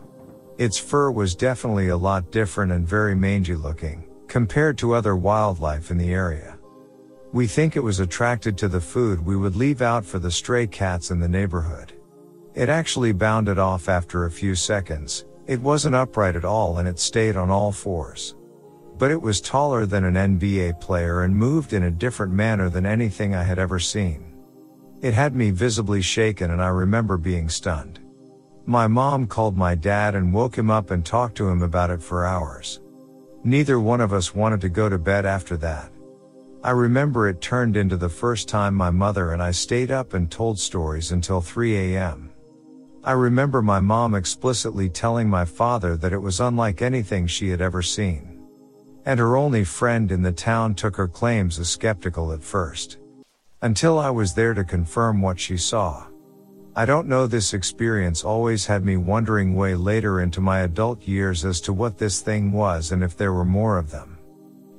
Its fur was definitely a lot different and very mangy looking, compared to other wildlife in the area. We think it was attracted to the food we would leave out for the stray cats in the neighborhood. It actually bounded off after a few seconds. It wasn't upright at all and it stayed on all fours. But it was taller than an N B A player and moved in a different manner than anything I had ever seen. It had me visibly shaken and I remember being stunned. My mom called my dad and woke him up and talked to him about it for hours. Neither one of us wanted to go to bed after that. I remember it turned into the first time my mother and I stayed up and told stories until three a.m. I remember my mom explicitly telling my father that it was unlike anything she had ever seen. And her only friend in the town took her claims as skeptical at first. Until I was there to confirm what she saw. I don't know, this experience always had me wondering way later into my adult years as to what this thing was and if there were more of them.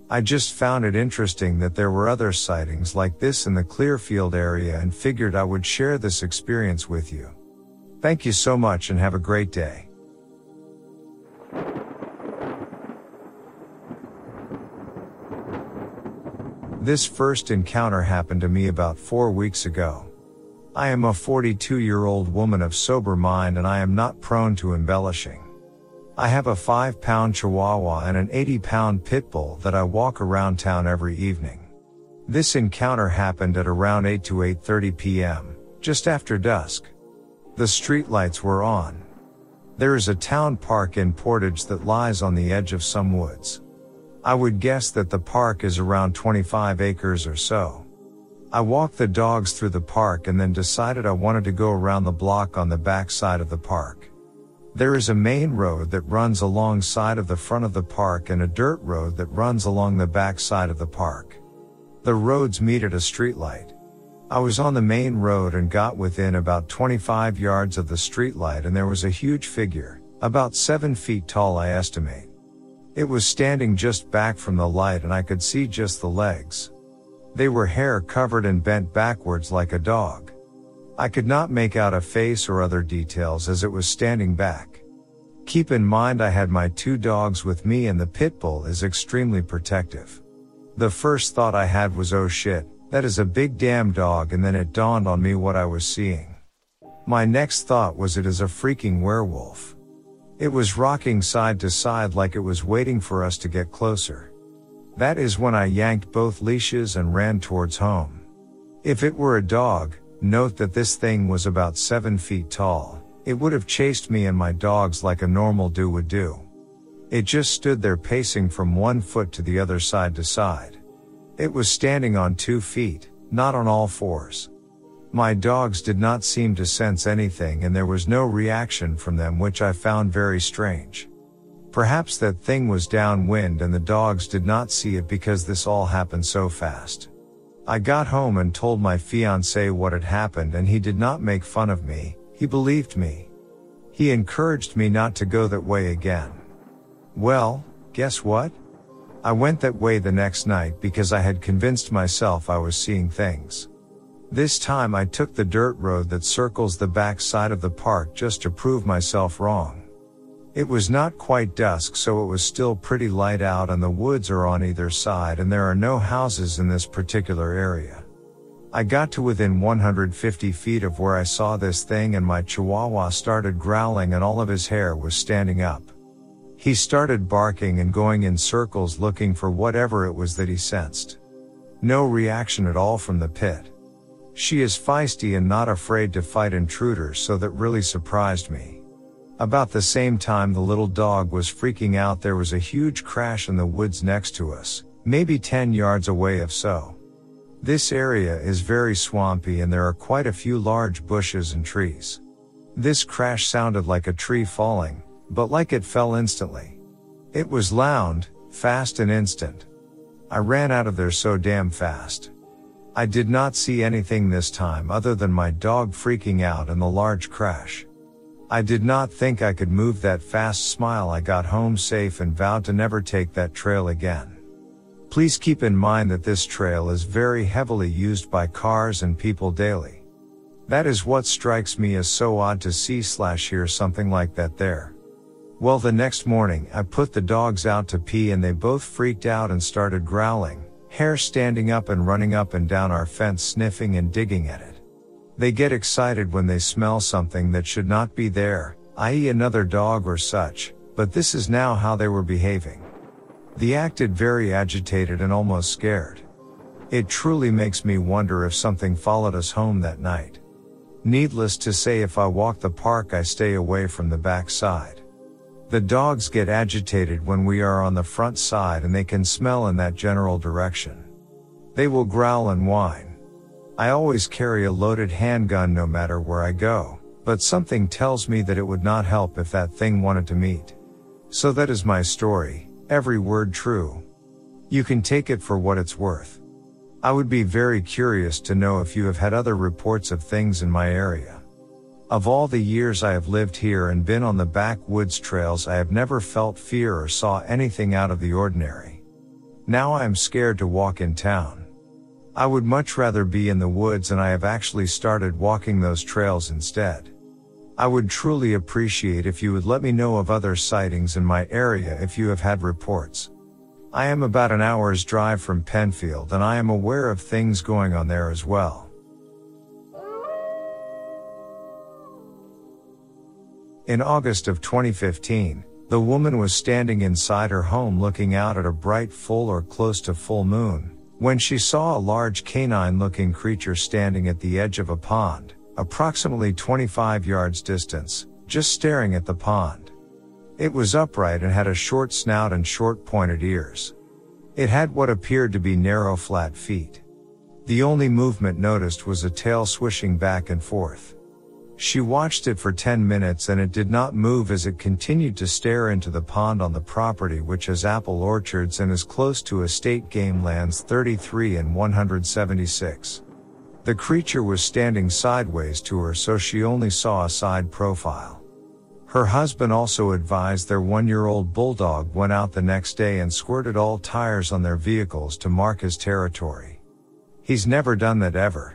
I just found it interesting that there were other sightings like this in the Clearfield area and figured I would share this experience with you. Thank you so much and have a great day. This first encounter happened to me about four weeks ago. I am a forty-two-year-old woman of sober mind and I am not prone to embellishing. I have a five-pound chihuahua and an eighty-pound pit bull that I walk around town every evening. This encounter happened at around eight to eight thirty p.m., just after dusk. The streetlights were on. There is a town park in Portage that lies on the edge of some woods. I would guess that the park is around twenty-five acres or so. I walked the dogs through the park and then decided I wanted to go around the block on the back side of the park. There is a main road that runs alongside of the front of the park and a dirt road that runs along the back side of the park. The roads meet at a streetlight. I was on the main road and got within about twenty-five yards of the streetlight and there was a huge figure, about seven feet tall I estimate. It was standing just back from the light and I could see just the legs. They were hair covered and bent backwards like a dog. I could not make out a face or other details as it was standing back. Keep in mind I had my two dogs with me and the pit bull is extremely protective. The first thought I had was, oh shit. That is a big damn dog, and then it dawned on me what I was seeing. My next thought was, it is a freaking werewolf. It was rocking side to side like it was waiting for us to get closer. That is when I yanked both leashes and ran towards home. If it were a dog, note that this thing was about seven feet tall, it would have chased me and my dogs like a normal do would do. It just stood there pacing from one foot to the other side to side. It was standing on two feet, not on all fours. My dogs did not seem to sense anything and there was no reaction from them, which I found very strange. Perhaps that thing was downwind and the dogs did not see it because this all happened so fast. I got home and told my fiancé what had happened and he did not make fun of me, he believed me. He encouraged me not to go that way again. Well, guess what? I went that way the next night because I had convinced myself I was seeing things. This time I took the dirt road that circles the back side of the park just to prove myself wrong. It was not quite dusk, so it was still pretty light out and the woods are on either side and there are no houses in this particular area. I got to within one hundred fifty feet of where I saw this thing and my chihuahua started growling and all of his hair was standing up. He started barking and going in circles looking for whatever it was that he sensed. No reaction at all from the pit. She is feisty and not afraid to fight intruders, so that really surprised me. About the same time the little dog was freaking out, there was a huge crash in the woods next to us, maybe ten yards away if so. This area is very swampy and there are quite a few large bushes and trees. This crash sounded like a tree falling, but like it fell instantly. It was loud, fast and instant. I ran out of there so damn fast. I did not see anything this time other than my dog freaking out and the large crash. I did not think I could move that fast. Smile I got home safe and vowed to never take that trail again. Please keep in mind that this trail is very heavily used by cars and people daily. That is what strikes me as so odd to see slash hear something like that there. Well, the next morning, I put the dogs out to pee and they both freaked out and started growling, hair standing up and running up and down our fence, sniffing and digging at it. They get excited when they smell something that should not be there, that is another dog or such, but this is now how they were behaving. They acted very agitated and almost scared. It truly makes me wonder if something followed us home that night. Needless to say, if I walk the park, I stay away from the back side. The dogs get agitated when we are on the front side and they can smell in that general direction. They will growl and whine. I always carry a loaded handgun no matter where I go, but something tells me that it would not help if that thing wanted to meet. So that is my story, every word true. You can take it for what it's worth. I would be very curious to know if you have had other reports of things in my area. Of all the years I have lived here and been on the backwoods trails, I have never felt fear or saw anything out of the ordinary. Now I am scared to walk in town. I would much rather be in the woods, and I have actually started walking those trails instead. I would truly appreciate if you would let me know of other sightings in my area if you have had reports. I am about an hour's drive from Penfield and I am aware of things going on there as well. In August of twenty fifteen, the woman was standing inside her home looking out at a bright full or close to full moon, when she saw a large canine-looking creature standing at the edge of a pond, approximately twenty-five yards distance, just staring at the pond. It was upright and had a short snout and short pointed ears. It had what appeared to be narrow flat feet. The only movement noticed was a tail swishing back and forth. She watched it for ten minutes and it did not move as it continued to stare into the pond on the property, which has apple orchards and is close to estate game lands thirty-three and one seventy-six. The creature was standing sideways to her, so she only saw a side profile. Her husband also advised their one-year-old bulldog went out the next day and squirted all tires on their vehicles to mark his territory. He's never done that ever.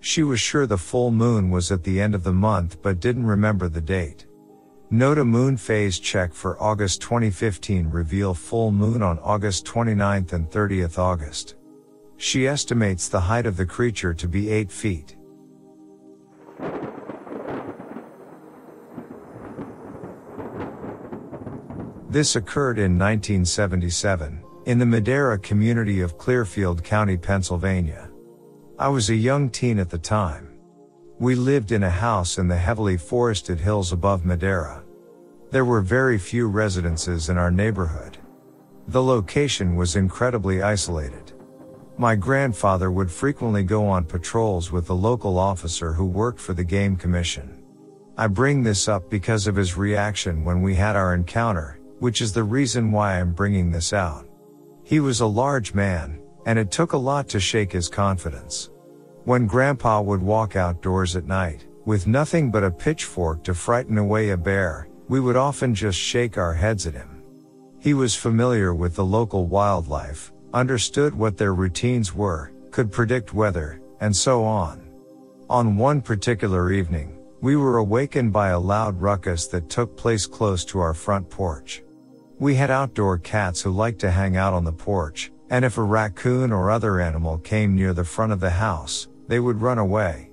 She was sure the full moon was at the end of the month but didn't remember the date. Note: a moon phase check for August twenty fifteen reveal full moon on August twenty-ninth and thirtieth August. She estimates the height of the creature to be eight feet. This occurred in nineteen seventy-seven, in the Medera community of Clearfield County, Pennsylvania. I was a young teen at the time. We lived in a house in the heavily forested hills above Medera. There were very few residences in our neighborhood. The location was incredibly isolated. My grandfather would frequently go on patrols with the local officer who worked for the Game Commission. I bring this up because of his reaction when we had our encounter, which is the reason why I'm bringing this out. He was a large man, and it took a lot to shake his confidence. When Grandpa would walk outdoors at night, with nothing but a pitchfork to frighten away a bear, we would often just shake our heads at him. He was familiar with the local wildlife, understood what their routines were, could predict weather, and so on. On one particular evening, we were awakened by a loud ruckus that took place close to our front porch. We had outdoor cats who liked to hang out on the porch, and if a raccoon or other animal came near the front of the house, they would run away.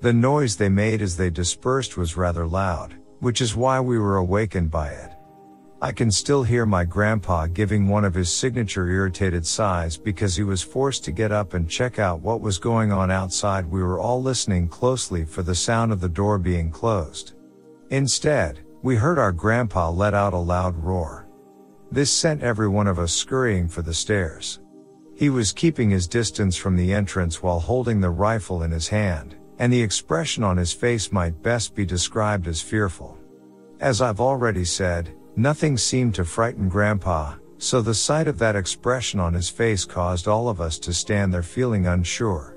The noise they made as they dispersed was rather loud, which is why we were awakened by it. I can still hear my grandpa giving one of his signature irritated sighs because he was forced to get up and check out what was going on outside. We were all listening closely for the sound of the door being closed. Instead, we heard our grandpa let out a loud roar. This sent every one of us scurrying for the stairs. He was keeping his distance from the entrance while holding the rifle in his hand, and the expression on his face might best be described as fearful. As I've already said, nothing seemed to frighten Grandpa, so the sight of that expression on his face caused all of us to stand there feeling unsure.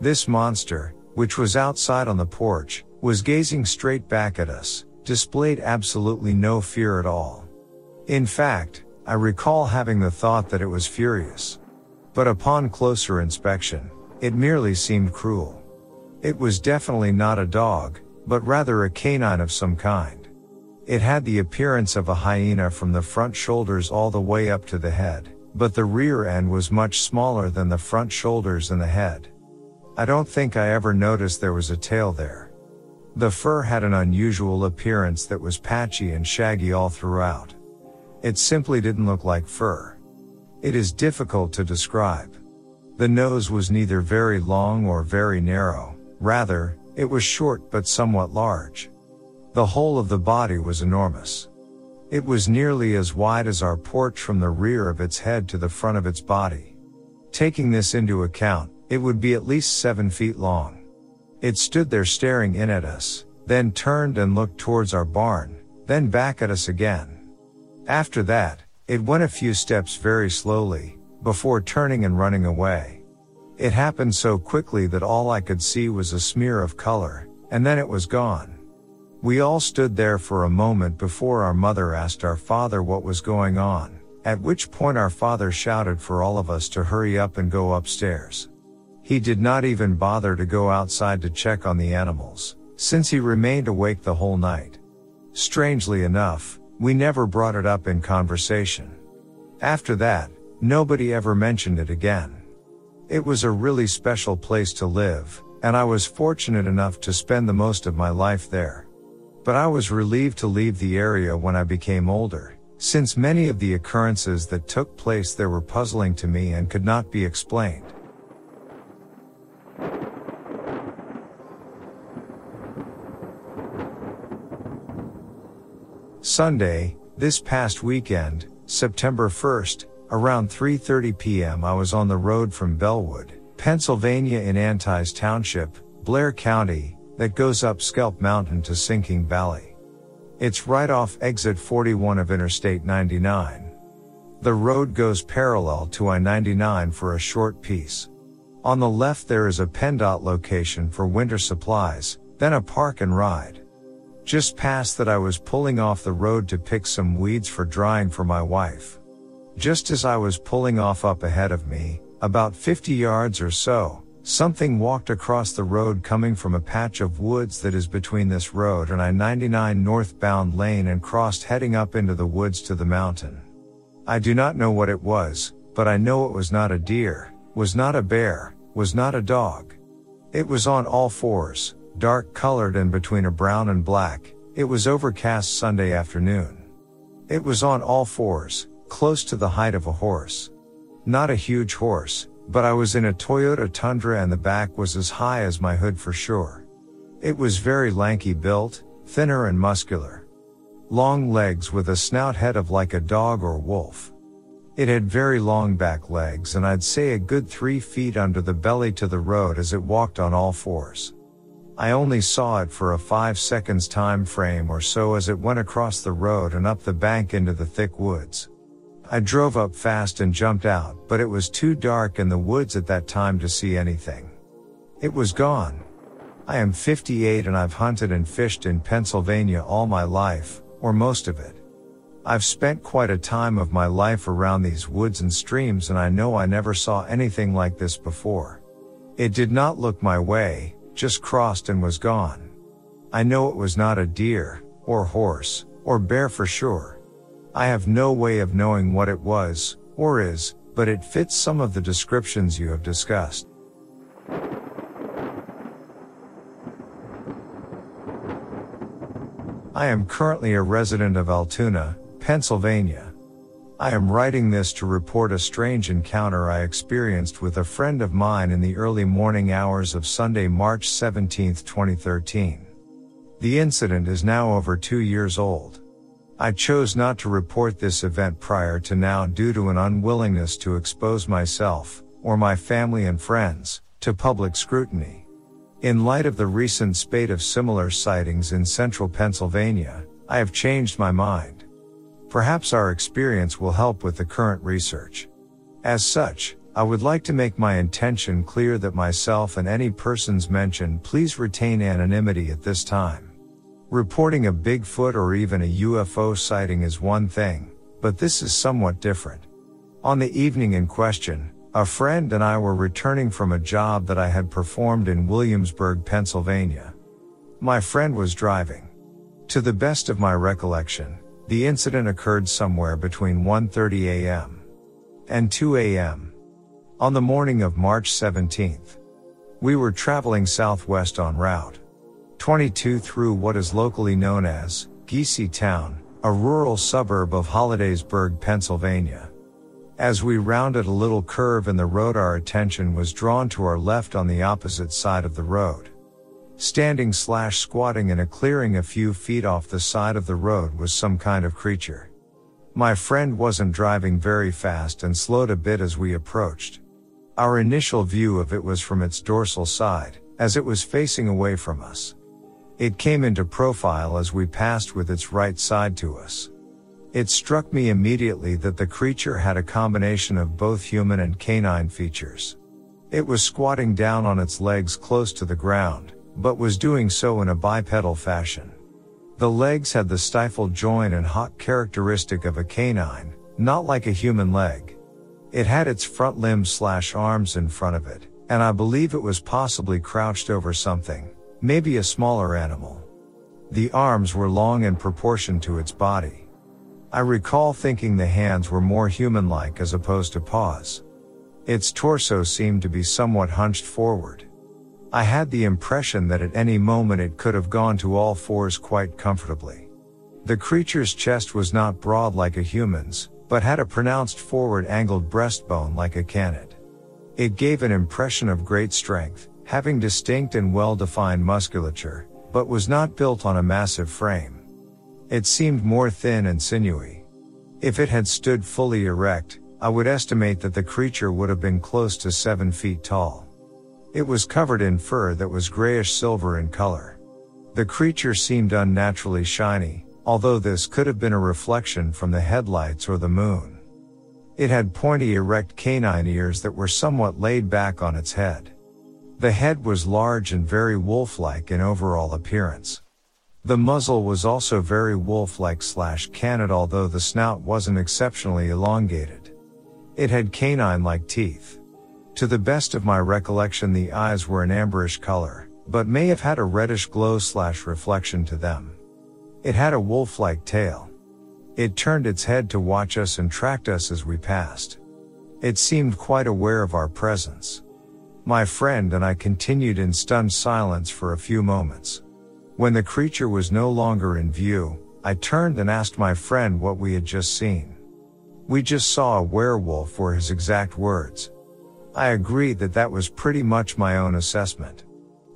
This monster, which was outside on the porch, was gazing straight back at us, displayed absolutely no fear at all. In fact, I recall having the thought that it was furious. But upon closer inspection, it merely seemed cruel. It was definitely not a dog, but rather a canine of some kind. It had the appearance of a hyena from the front shoulders all the way up to the head, but the rear end was much smaller than the front shoulders and the head. I don't think I ever noticed there was a tail there. The fur had an unusual appearance that was patchy and shaggy all throughout. It simply didn't look like fur. It is difficult to describe. The nose was neither very long or very narrow, rather, it was short but somewhat large. The whole of the body was enormous. It was nearly as wide as our porch from the rear of its head to the front of its body. Taking this into account, it would be at least seven feet long. It stood there staring in at us, then turned and looked towards our barn, then back at us again. After that, it went a few steps very slowly, before turning and running away. It happened so quickly that all I could see was a smear of color, and then it was gone. We all stood there for a moment before our mother asked our father what was going on, at which point our father shouted for all of us to hurry up and go upstairs. He did not even bother to go outside to check on the animals, since he remained awake the whole night. Strangely enough, we never brought it up in conversation. After that, nobody ever mentioned it again. It was a really special place to live, and I was fortunate enough to spend the most of my life there. But I was relieved to leave the area when I became older, since many of the occurrences that took place there were puzzling to me and could not be explained. Sunday, this past weekend, September first, around three thirty p.m. I was on the road from Beloit, Pennsylvania in Antes Township, Blair County, that goes up Scalp Mountain to Sinking Valley. It's right off exit forty-one of Interstate ninety-nine. The road goes parallel to I ninety-nine for a short piece. On the left there is a PennDOT location for winter supplies, then a park and ride. Just past that I was pulling off the road to pick some weeds for drying for my wife. Just as I was pulling off up ahead of me, about fifty yards or so, something walked across the road coming from a patch of woods that is between this road and I ninety-nine northbound lane and crossed heading up into the woods to the mountain. I do not know what it was, but I know it was not a deer, was not a bear, was not a dog. It was on all fours, dark colored and between a brown and black. It was overcast Sunday afternoon. It was on all fours, close to the height of a horse. Not a huge horse, but I was in a Toyota Tundra and the back was as high as my hood for sure. It was very lanky built, thinner and muscular. Long legs with a snout head of like a dog or wolf. It had very long back legs and I'd say a good three feet under the belly to the road as it walked on all fours. I only saw it for a five seconds time frame or so as it went across the road and up the bank into the thick woods. I drove up fast and jumped out, but it was too dark in the woods at that time to see anything. It was gone. I am fifty-eight and I've hunted and fished in Pennsylvania all my life, or most of it. I've spent quite a time of my life around these woods and streams and I know I never saw anything like this before. It did not look my way, just crossed and was gone. I know it was not a deer, or horse, or bear for sure. I have no way of knowing what it was, or is, but it fits some of the descriptions you have discussed. I am currently a resident of Altoona, Pennsylvania. I am writing this to report a strange encounter I experienced with a friend of mine in the early morning hours of Sunday, March seventeenth, twenty thirteen. The incident is now over two years old. I chose not to report this event prior to now due to an unwillingness to expose myself, or my family and friends, to public scrutiny. In light of the recent spate of similar sightings in central Pennsylvania, I have changed my mind. Perhaps our experience will help with the current research. As such, I would like to make my intention clear that myself and any persons mentioned please retain anonymity at this time. Reporting a Bigfoot or even a U F O sighting is one thing, but this is somewhat different. On the evening in question, a friend and I were returning from a job that I had performed in Williamsburg, Pennsylvania. My friend was driving. To the best of my recollection, the incident occurred somewhere between one thirty a.m. and two a.m. on the morning of March seventeenth. We were traveling southwest on Route twenty-two through what is locally known as Geesey Town, a rural suburb of Hollidaysburg, Pennsylvania. As we rounded a little curve in the road, our attention was drawn to our left on the opposite side of the road. Standing slash squatting in a clearing a few feet off the side of the road was some kind of creature. My friend wasn't driving very fast and slowed a bit as we approached. Our initial view of it was from its dorsal side, as it was facing away from us. It came into profile as we passed with its right side to us. It struck me immediately that the creature had a combination of both human and canine features. It was squatting down on its legs close to the ground, but was doing so in a bipedal fashion. The legs had the stifled joint and hock characteristic of a canine, not like a human leg. It had its front limbs slash arms in front of it, and I believe it was possibly crouched over something, maybe a smaller animal. The arms were long in proportion to its body. I recall thinking the hands were more human-like as opposed to paws. Its torso seemed to be somewhat hunched forward. I had the impression that at any moment it could have gone to all fours quite comfortably. The creature's chest was not broad like a human's, but had a pronounced forward angled breastbone like a canid. It gave an impression of great strength, having distinct and well-defined musculature, but was not built on a massive frame. It seemed more thin and sinewy. If it had stood fully erect, I would estimate that the creature would have been close to seven feet tall. It was covered in fur that was grayish silver in color. The creature seemed unnaturally shiny, although this could have been a reflection from the headlights or the moon. It had pointy erect canine ears that were somewhat laid back on its head. The head was large and very wolf-like in overall appearance. The muzzle was also very wolf-like slash canid, although the snout wasn't exceptionally elongated. It had canine-like teeth. To the best of my recollection, the eyes were an amberish color, but may have had a reddish glow slash reflection to them. It had a wolf-like tail. It turned its head to watch us and tracked us as we passed. It seemed quite aware of our presence. My friend and I continued in stunned silence for a few moments. When the creature was no longer in view, I turned and asked my friend what we had just seen. "We just saw a werewolf," were his exact words. I agreed that that was pretty much my own assessment.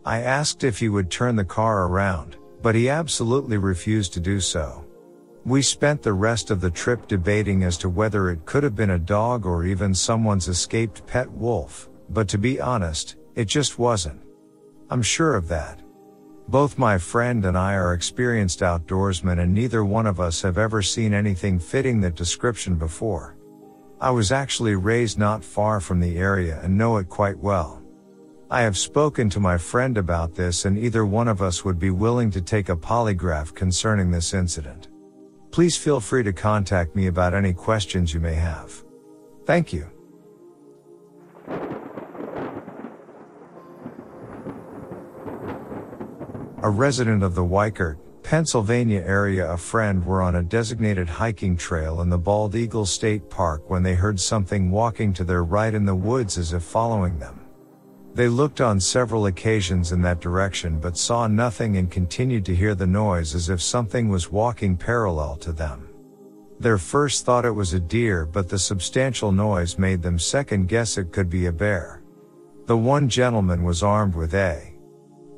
I asked if he would turn the car around, but he absolutely refused to do so. We spent the rest of the trip debating as to whether it could have been a dog or even someone's escaped pet wolf, but to be honest, it just wasn't. I'm sure of that. Both my friend and I are experienced outdoorsmen, and neither one of us have ever seen anything fitting that description before. I was actually raised not far from the area and know it quite well. I have spoken to my friend about this, and either one of us would be willing to take a polygraph concerning this incident. Please feel free to contact me about any questions you may have. Thank you. A resident of the Weikert, Pennsylvania area, a friend were on a designated hiking trail in the Bald Eagle State Park when they heard something walking to their right in the woods as if following them. They looked on several occasions in that direction but saw nothing and continued to hear the noise as if something was walking parallel to them. Their first thought it was a deer, but the substantial noise made them second guess it could be a bear. The one gentleman was armed with a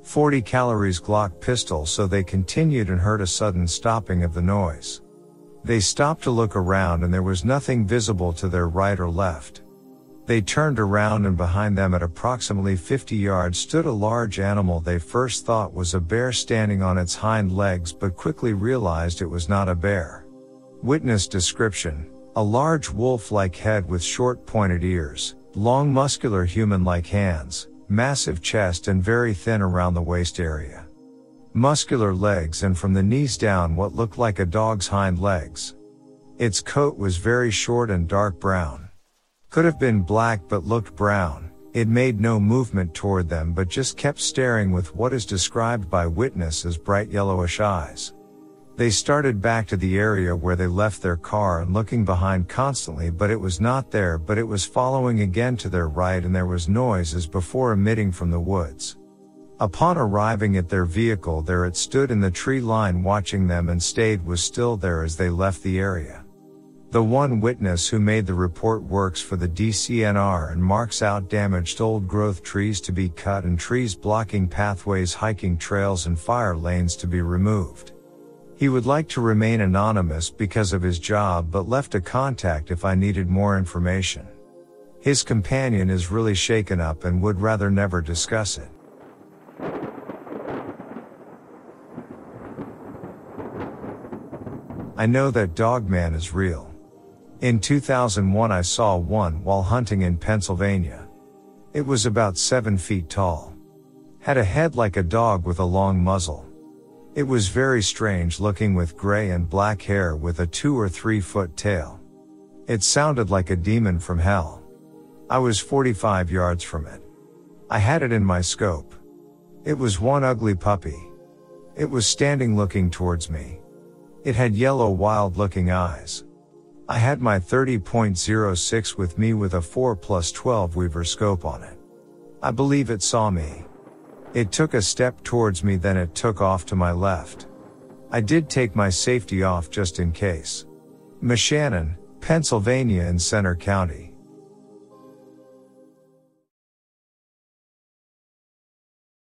forty caliber Glock pistol, so they continued and heard a sudden stopping of the noise. They stopped to look around and there was nothing visible to their right or left. They turned around and behind them at approximately fifty yards stood a large animal they first thought was a bear standing on its hind legs, but quickly realized it was not a bear. Witness description: a large wolf-like head with short pointed ears, long muscular human-like hands, massive chest and very thin around the waist area. Muscular legs and from the knees down what looked like a dog's hind legs. Its coat was very short and dark brown. Could have been black but looked brown. It made no movement toward them but just kept staring with what is described by witness as bright yellowish eyes. They started back to the area where they left their car and looking behind constantly, but it was not there, but it was following again to their right, and there was noise as before emitting from the woods. Upon arriving at their vehicle, there it stood in the tree line watching them, and stayed was still there as they left the area. The one witness who made the report works for the D C N R and marks out damaged old growth trees to be cut and trees blocking pathways, hiking trails, and fire lanes to be removed. He would like to remain anonymous because of his job, but left a contact if I needed more information. His companion is really shaken up and would rather never discuss it. I know that Dogman is real. In two thousand one I saw one while hunting in Pennsylvania. It was about seven feet tall. Had a head like a dog with a long muzzle. It was very strange looking, with gray and black hair with a two or three foot tail. It sounded like a demon from hell. I was forty-five yards from it. I had it in my scope. It was one ugly puppy. It was standing looking towards me. It had yellow, wild looking eyes. I had my thirty point oh six with me with a four plus twelve Weaver scope on it. I believe it saw me. It took a step towards me, then it took off to my left. I did take my safety off just in case. Mashannon, Pennsylvania in Center County.